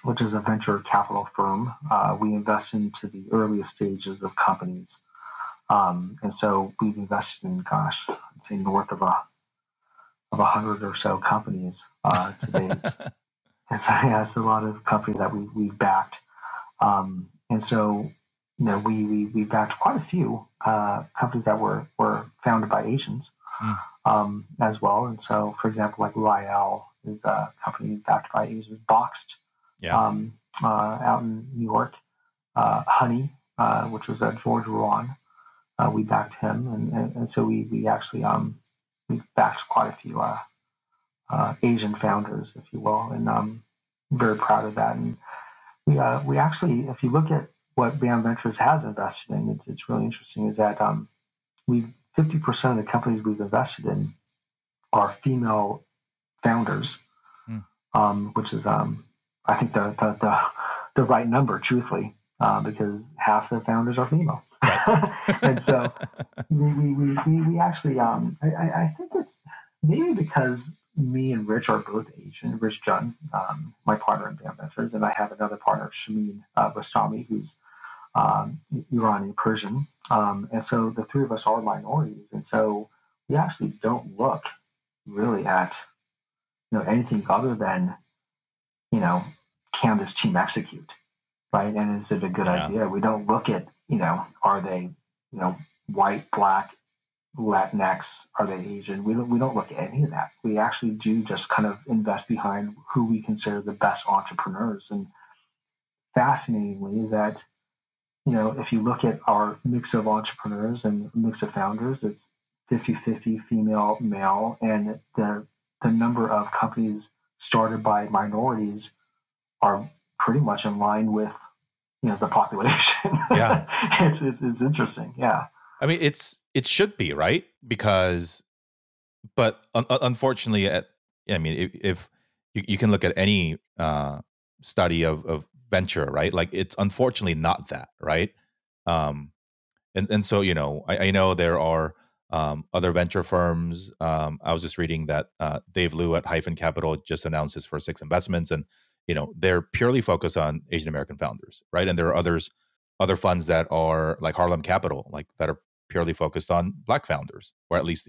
which is a venture capital firm. We invest into the earliest stages of companies. And so we've invested in, I'd say north of 100 or so companies to date. And so it's a lot of companies that we backed. And so we backed quite a few companies that were founded by Asians as well. And so, for example, like Lyell is a company backed by Asians, Boxed out in New York, Honey, which was George Ruan. We backed him, and so we actually we backed quite a few Asian founders, if you will, and I'm very proud of that. And we actually, if you look at what BAM Ventures has invested in, it's really interesting. Is that we 50% of the companies we've invested in are female founders, which is I think the right number, truthfully, because half the founders are female. And so we actually I think it's maybe because me and Rich are both Asian. Rich John, my partner in BAM Ventures, and I have another partner, Shamin Rastami, who's Iranian Persian. And so the three of us are minorities, and so we actually don't look really at anything other than can this team execute, right? And is it a good idea? We don't look at are they, white, black, Latinx? Are they Asian? We don't look at any of that. We actually do just kind of invest behind who we consider the best entrepreneurs. And fascinatingly is that, if you look at our mix of entrepreneurs and mix of founders, it's 50-50 female, male, and the number of companies started by minorities are pretty much in line with the population. Yeah. It's interesting. Yeah. I mean, it should be, right? Because, but unfortunately, if you can look at any study of venture, right? Like it's unfortunately not that, right? And so, I know there are other venture firms. I was just reading that Dave Liu at Hyphen Capital just announced his first 6 investments, and they're purely focused on Asian American founders, right? And there are other funds that are like Harlem Capital, like that are purely focused on Black founders, or at least,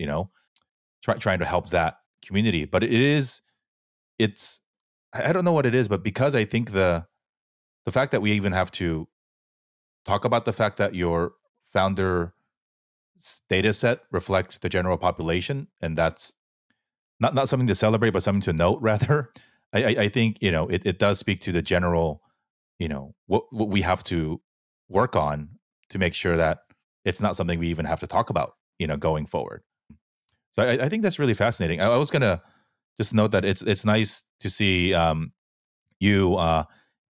trying to help that community. But it's I don't know what it is, but because I think the fact that we even have to talk about the fact that your founder data set reflects the general population, and that's not something to celebrate, but something to note rather. I think, it does speak to the general, what we have to work on to make sure that it's not something we even have to talk about, going forward. So I think that's really fascinating. I was going to just note that it's nice to see you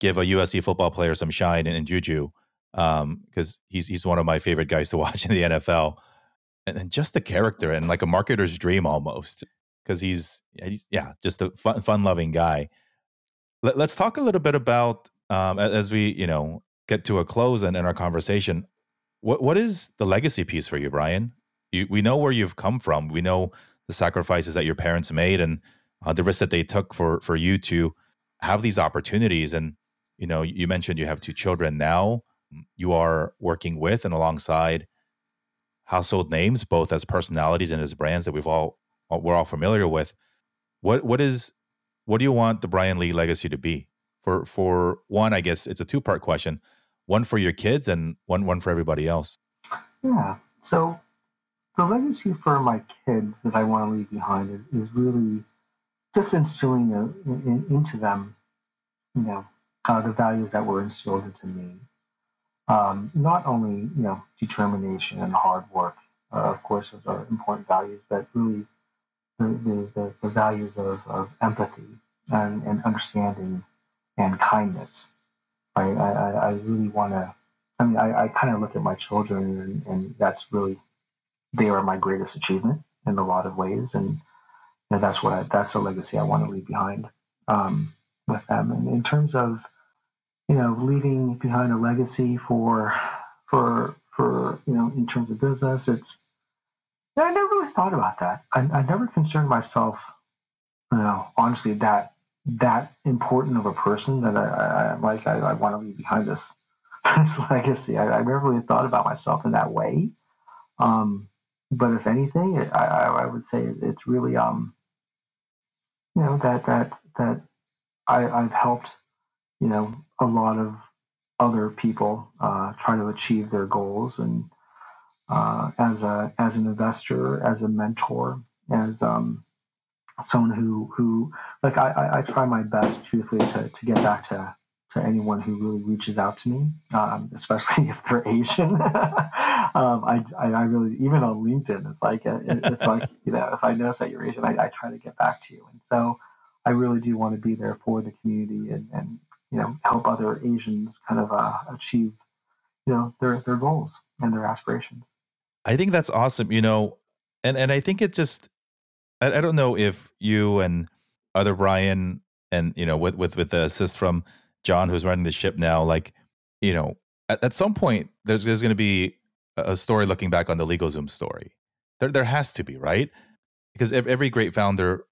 give a USC football player some shine and juju, because he's one of my favorite guys to watch in the NFL. And just the character and like a marketer's dream almost, because he's just a fun-loving guy. Let's talk a little bit about, as we, get to a close and in our conversation, what is the legacy piece for you, Brian? We know where you've come from. We know the sacrifices that your parents made and the risks that they took for you to have these opportunities. And, you mentioned you have 2 children now. You are working with and alongside household names, both as personalities and as brands that we're all familiar with. What do you want the Brian Lee legacy to be? For one, I guess it's a 2-part question, one for your kids and one for everybody else. Yeah. So the legacy for my kids that I want to leave behind is really just instilling into them, the values that were instilled into me. Not only, determination and hard work, of course, those are important values, but really the values of empathy and understanding and kindness. I really want to, I kind of look at my children and that's really, they are my greatest achievement in a lot of ways. And that's that's the legacy I want to leave behind with them. And in terms of, leaving behind a legacy for in terms of business, it's, I never really thought about that. I never concerned myself, honestly, that important of a person that I want to leave behind this legacy. I never really thought about myself in that way. But if anything, I would say it's really, that I've helped, a lot of other people try to achieve their goals, and as an investor, as a mentor, as someone who like I try my best truthfully to get back to anyone who really reaches out to me, especially if they're Asian. I really, even on LinkedIn, it's like it's like if I notice that you're Asian, I try to get back to you, and so I really do want to be there for the community and help other Asians kind of achieve, their goals and their aspirations. I think that's awesome, and I think it just, I don't know if you and other Brian and, with the assist from John, who's running the ship now, like, at some point there's going to be a story looking back on the LegalZoom story. There has to be, right? Because every great founder,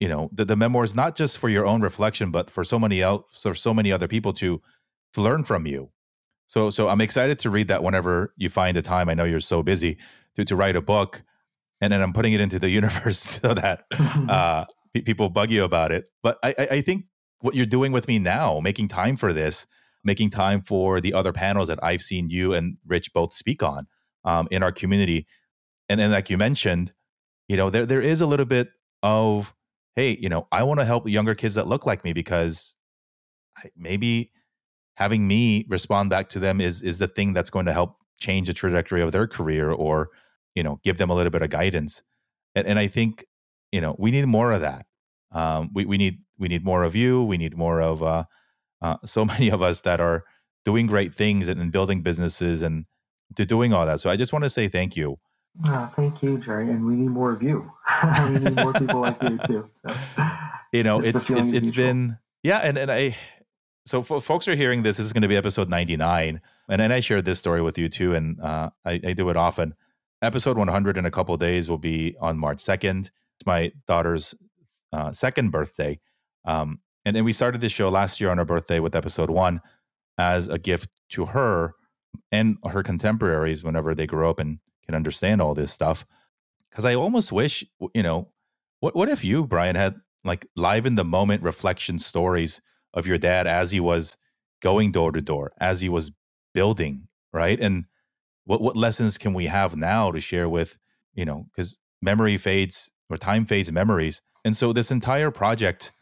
the memoir is not just for your own reflection, but for so many other people to learn from you. So I'm excited to read that whenever you find a time. I know you're so busy to write a book, and then I'm putting it into the universe so that people bug you about it. But I think what you're doing with me now, making time for this, making time for the other panels that I've seen you and Rich both speak on in our community. And like you mentioned, there is a little bit of, hey, I want to help younger kids that look like me, because maybe having me respond back to them is the thing that's going to help change the trajectory of their career, or, give them a little bit of guidance. And I think, we need more of that. We need more of you. We need more of so many of us that are doing great things and building businesses and doing all that. So I just want to say thank you. Oh, thank you, Jerry. And we need more of you. We need more people like you too. So, it's been, yeah. And I, so folks are hearing this is going to be episode 99. And I shared this story with you too. And I do it often. Episode 100 in a couple of days will be on March 2nd. It's my daughter's second birthday. And then we started this show last year on her birthday with episode 1 as a gift to her and her contemporaries whenever they grow up and can understand all this stuff. Because I almost wish, what if you, Brian, had like live in the moment reflection stories of your dad as he was going door to door, as he was building, right? And what lessons can we have now to share with, because memory fades, or time fades memories. And so this entire project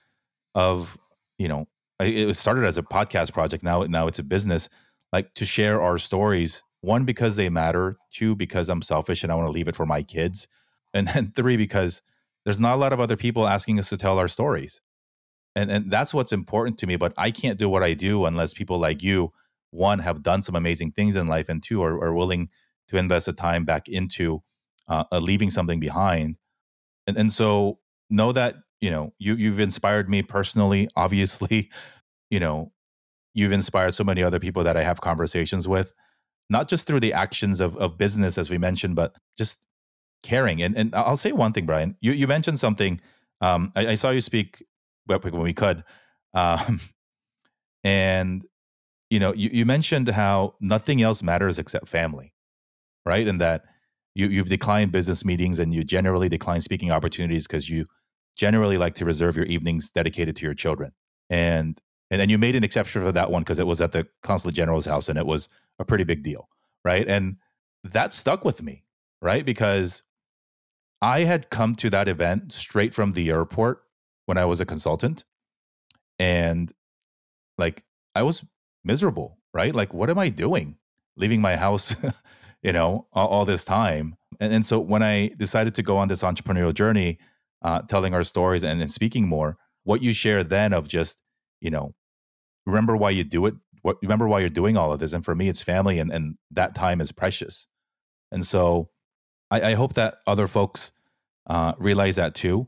of, it was started as a podcast project. Now it's a business, like to share our stories. 1, because they matter. 2, because I'm selfish and I want to leave it for my kids. And then 3, because there's not a lot of other people asking us to tell our stories. And that's what's important to me. But I can't do what I do unless people like you, one, have done some amazing things in life, and two, are willing to invest the time back into leaving something behind. And so know that, you know, you've inspired me personally, obviously. You know, you've inspired so many other people that I have conversations with, not just through the actions of business, as we mentioned, but just caring. And I'll say one thing, Brian, you mentioned something. I saw you speak when we could. And, you know, you mentioned how nothing else matters except family, right? And that you've declined business meetings and you generally decline speaking opportunities because you generally like to reserve your evenings dedicated to your children. And then you made an exception for that one because it was at the Consulate General's house and it was a pretty big deal, right? And that stuck with me, right? Because I had come to that event straight from the airport when I was a consultant, and like I was miserable, right? Like, what am I doing leaving my house, you know, all this time? And so when I decided to go on this entrepreneurial journey, telling our stories and speaking more, what you share then of just, you know, remember why you do it. Remember why you're doing all of this. And for me, it's family, and that time is precious. And so I hope that other folks realize that too.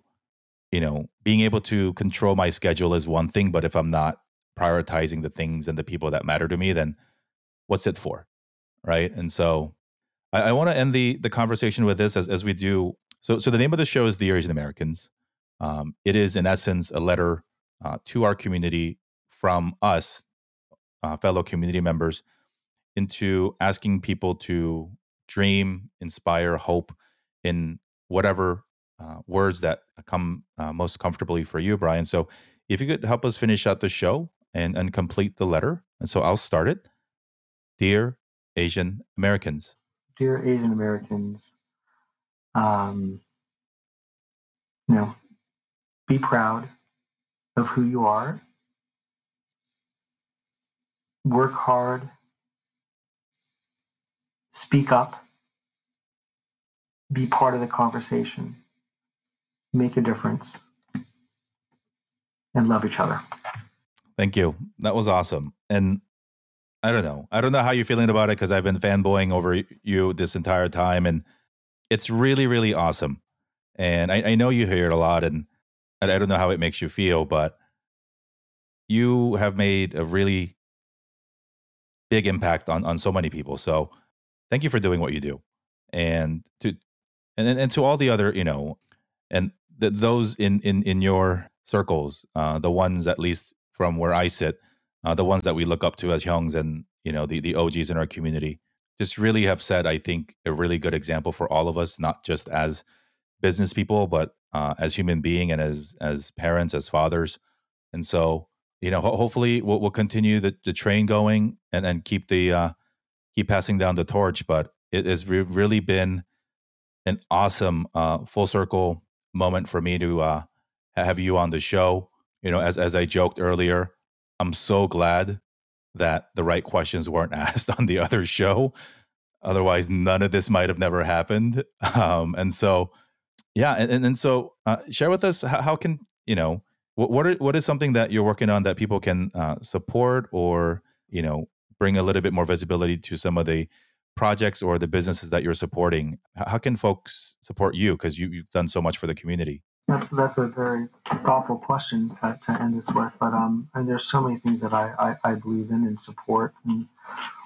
You know, being able to control my schedule is one thing, but if I'm not prioritizing the things and the people that matter to me, then what's it for, right? And so I want to end the conversation with this as we do. So the name of the show is The Asian Americans. It is, in essence, a letter to our community from us, fellow community members, into asking people to dream, inspire, hope in whatever words that come most comfortably for you, Brian. So if you could help us finish out the show and complete the letter. And so I'll start it. Dear Asian Americans. Dear Asian Americans, you know, be proud of who you are. Work hard. Speak up. Be part of the conversation. Make a difference. And love each other. Thank you. That was awesome. And I don't know how you're feeling about it because I've been fanboying over you this entire time. And it's really, really awesome. And I know you hear it a lot, and I don't know how it makes you feel, but you have made a really big impact on so many people. So thank you for doing what you do. And to all the other, you know, and those in your circles, the ones at least from where I sit, the ones that we look up to as Hyungs and, you know, the OGs in our community, just really have set, I think, a really good example for all of us, not just as business people, but as human being and as parents, as fathers. And so, you know, hopefully we'll continue the train going and keep passing down the torch. But it has really been an awesome full circle moment for me to have you on the show. You know, as I joked earlier, I'm so glad that the right questions weren't asked on the other show. Otherwise, none of this might have never happened. And so, yeah. And so share with us, how can, you know, what is something that you're working on that people can support, or, you know, bring a little bit more visibility to some of the projects or the businesses that you're supporting? How can folks support you? Because you've done so much for the community. That's a very thoughtful question to end this with. But and there's so many things that I believe in and support. And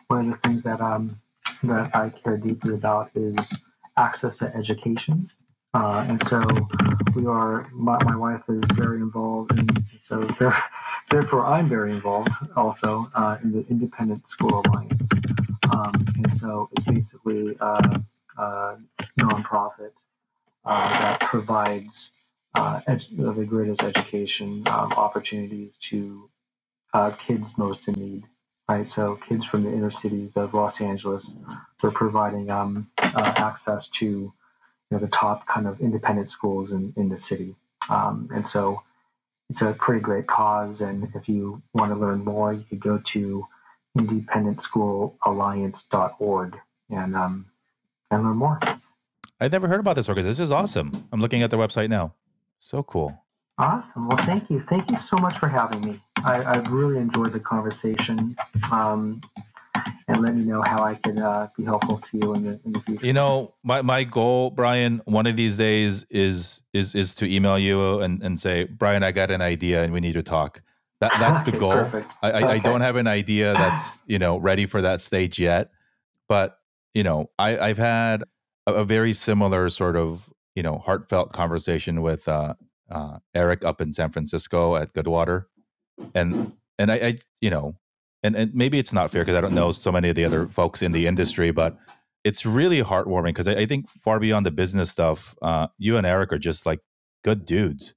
one of the things that I care deeply about is access to education. And so we are. My wife is very involved, and so therefore I'm very involved also in the Independent School Alliance. And so it's basically a nonprofit that provides the greatest education opportunities to kids most in need, right? So kids from the inner cities of Los Angeles, we're providing access to, you know, the top kind of independent schools in the city. And so it's a pretty great cause. And if you want to learn more, you could go to independentsschoolalliance.org and learn more. I'd never heard about this organization. This is awesome. I'm looking at their website now. So cool. Awesome. Well, thank you. Thank you so much for having me. I've really enjoyed the conversation. And let me know how I can be helpful to you in the future. You know, my goal, Brian, one of these days is to email you and say, Brian, I got an idea and we need to talk. That's the goal. Perfect. I don't have an idea that's, you know, ready for that stage yet. But, you know, I've had a very similar sort of, you know, heartfelt conversation with Eric up in San Francisco at Goodwater. And I you know, and maybe it's not fair because I don't know so many of the other folks in the industry, but it's really heartwarming because I think far beyond the business stuff, you and Eric are just like good dudes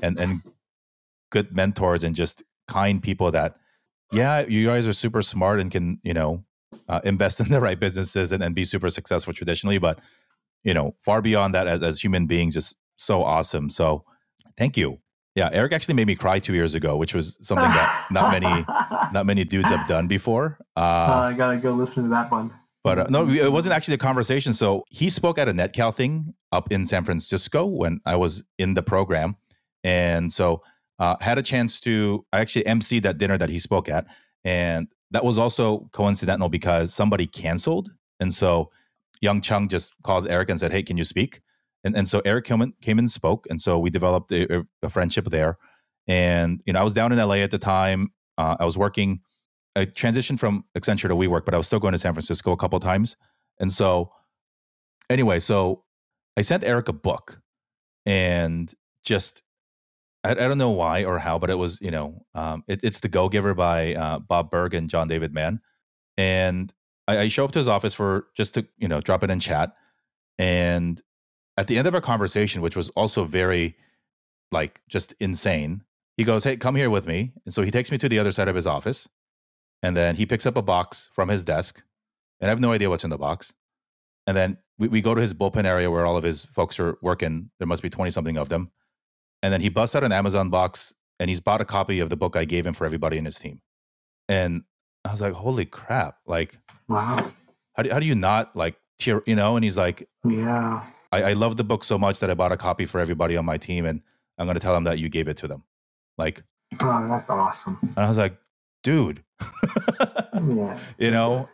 and good mentors and just kind people that, yeah, you guys are super smart and can, you know, invest in the right businesses and be super successful traditionally. But, you know, far beyond that as human beings, just so awesome. So thank you. Yeah, Eric actually made me cry 2 years ago, which was something that not many dudes have done before. I gotta go listen to that one. But no, it wasn't actually a conversation. So he spoke at a NetCal thing up in San Francisco when I was in the program, and so had a chance to I actually emceed that dinner that he spoke at, and that was also coincidental because somebody canceled, and so Young Chung just called Eric and said, "Hey, can you speak?" And so Eric came and spoke. And so we developed a friendship there. And, you know, I was down in LA at the time. I was working. I transitioned from Accenture to WeWork, but I was still going to San Francisco a couple of times. And so anyway, so I sent Eric a book and just, I don't know why or how, but it was, you know, it's The Go-Giver by Bob Berg and John David Mann. And I show up to his office for just to, you know, drop in and chat. And at the end of our conversation, which was also very, like, just insane, he goes, "Hey, come here with me." And so he takes me to the other side of his office. And then he picks up a box from his desk. And I have no idea what's in the box. And then we go to his bullpen area where all of his folks are working. There must be 20-something of them. And then he busts out an Amazon box, and he's bought a copy of the book I gave him for everybody in his team. And I was like, holy crap. Like, wow. How do you not, like, tear, you know? And he's like, yeah. I love the book so much that I bought a copy for everybody on my team, and I'm going to tell them that you gave it to them. Like, oh, that's awesome. And I was like, dude, yeah. You know?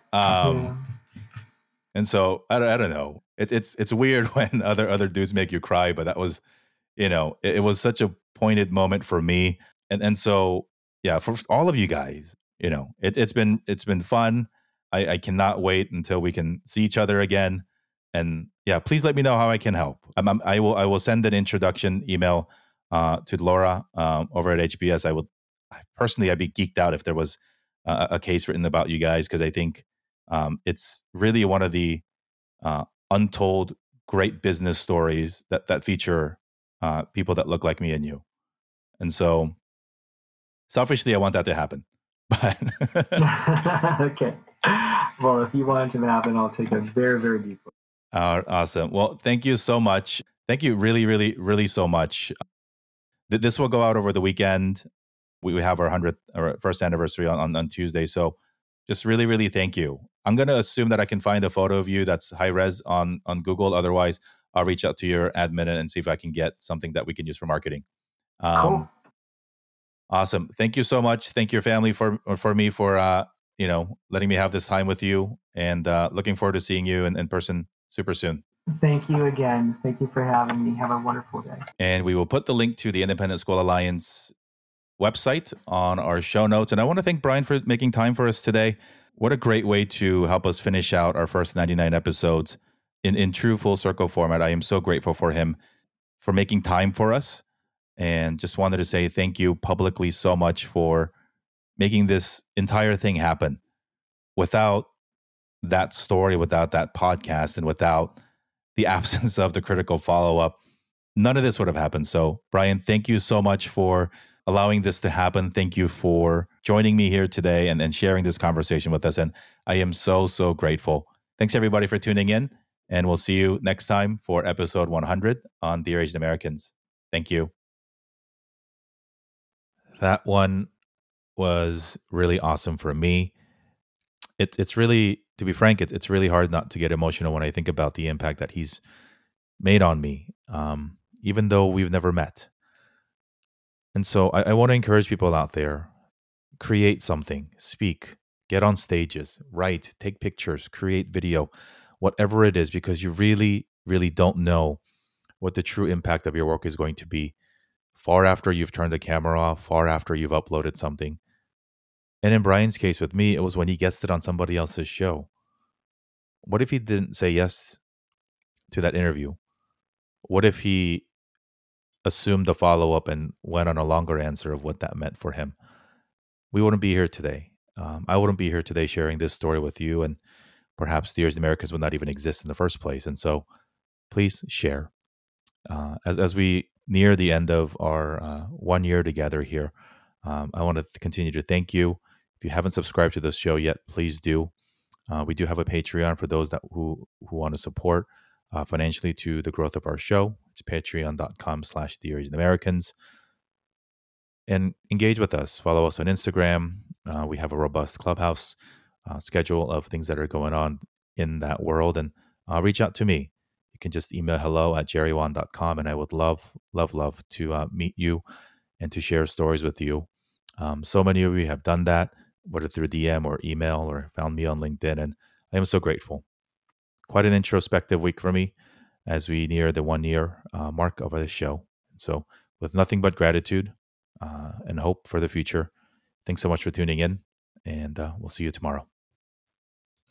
And so I don't know. It's weird when other dudes make you cry, but that was, you know, it was such a pointed moment for me. And so, yeah, for all of you guys, you know, it's been fun. I cannot wait until we can see each other again. And yeah, please let me know how I can help. I will send an introduction email to Laura over at HBS. I'd be geeked out if there was a case written about you guys, because I think it's really one of the untold great business stories that feature people that look like me and you. And so, selfishly, I want that to happen. But okay, well, if you want it to happen, I'll take a very, very deep look. Awesome. Well, thank you so much. Thank you really, really, really so much. This will go out over the weekend. We have our 101st anniversary on Tuesday. So just really, really thank you. I'm going to assume that I can find a photo of you that's high res on Google. Otherwise, I'll reach out to your admin and see if I can get something that we can use for marketing. Cool. Awesome. Thank you so much. Thank your family for me for, you know, letting me have this time with you, and looking forward to seeing you in person super soon. Thank you again. Thank you for having me. Have a wonderful day. And we will put the link to the Independent School Alliance website on our show notes. And I want to thank Brian for making time for us today. What a great way to help us finish out our first 99 episodes in true full circle format. I am so grateful for him for making time for us, and just wanted to say thank you publicly so much for making this entire thing happen. Without that story, without that podcast, and without the absence of the critical follow-up, none of this would have happened. So Brian, thank you so much for allowing this to happen. Thank you for joining me here today and sharing this conversation with us. And I am so, so grateful. Thanks everybody for tuning in, and we'll see you next time for episode 100 on Dear Asian Americans. Thank you. That one was really awesome for me. It's really, to be frank, it's really hard not to get emotional when I think about the impact that he's made on me, even though we've never met. And so I want to encourage people out there, create something, speak, get on stages, write, take pictures, create video, whatever it is, because you really, really don't know what the true impact of your work is going to be far after you've turned the camera off, far after you've uploaded something. And in Brian's case with me, it was when he guested on somebody else's show. What if he didn't say yes to that interview? What if he assumed the follow-up and went on a longer answer of what that meant for him? We wouldn't be here today. I wouldn't be here today sharing this story with you, and perhaps the Years of Americans would not even exist in the first place. And so please share. As we near the end of our 1 year together here, I want to continue to thank you. If you haven't subscribed to this show yet, please do. We do have a Patreon for those that who want to support financially to the growth of our show. It's patreon.com/TheAsianAmericans. And engage with us. Follow us on Instagram. We have a robust Clubhouse schedule of things that are going on in that world. And reach out to me. You can just email hello@jerrywan.com, and I would love to meet you and to share stories with you. So many of you have done that, whether through DM or email or found me on LinkedIn, and I am so grateful. Quite an introspective week for me as we near the 1 year mark of this show. So with nothing but gratitude and hope for the future, thanks so much for tuning in, and we'll see you tomorrow.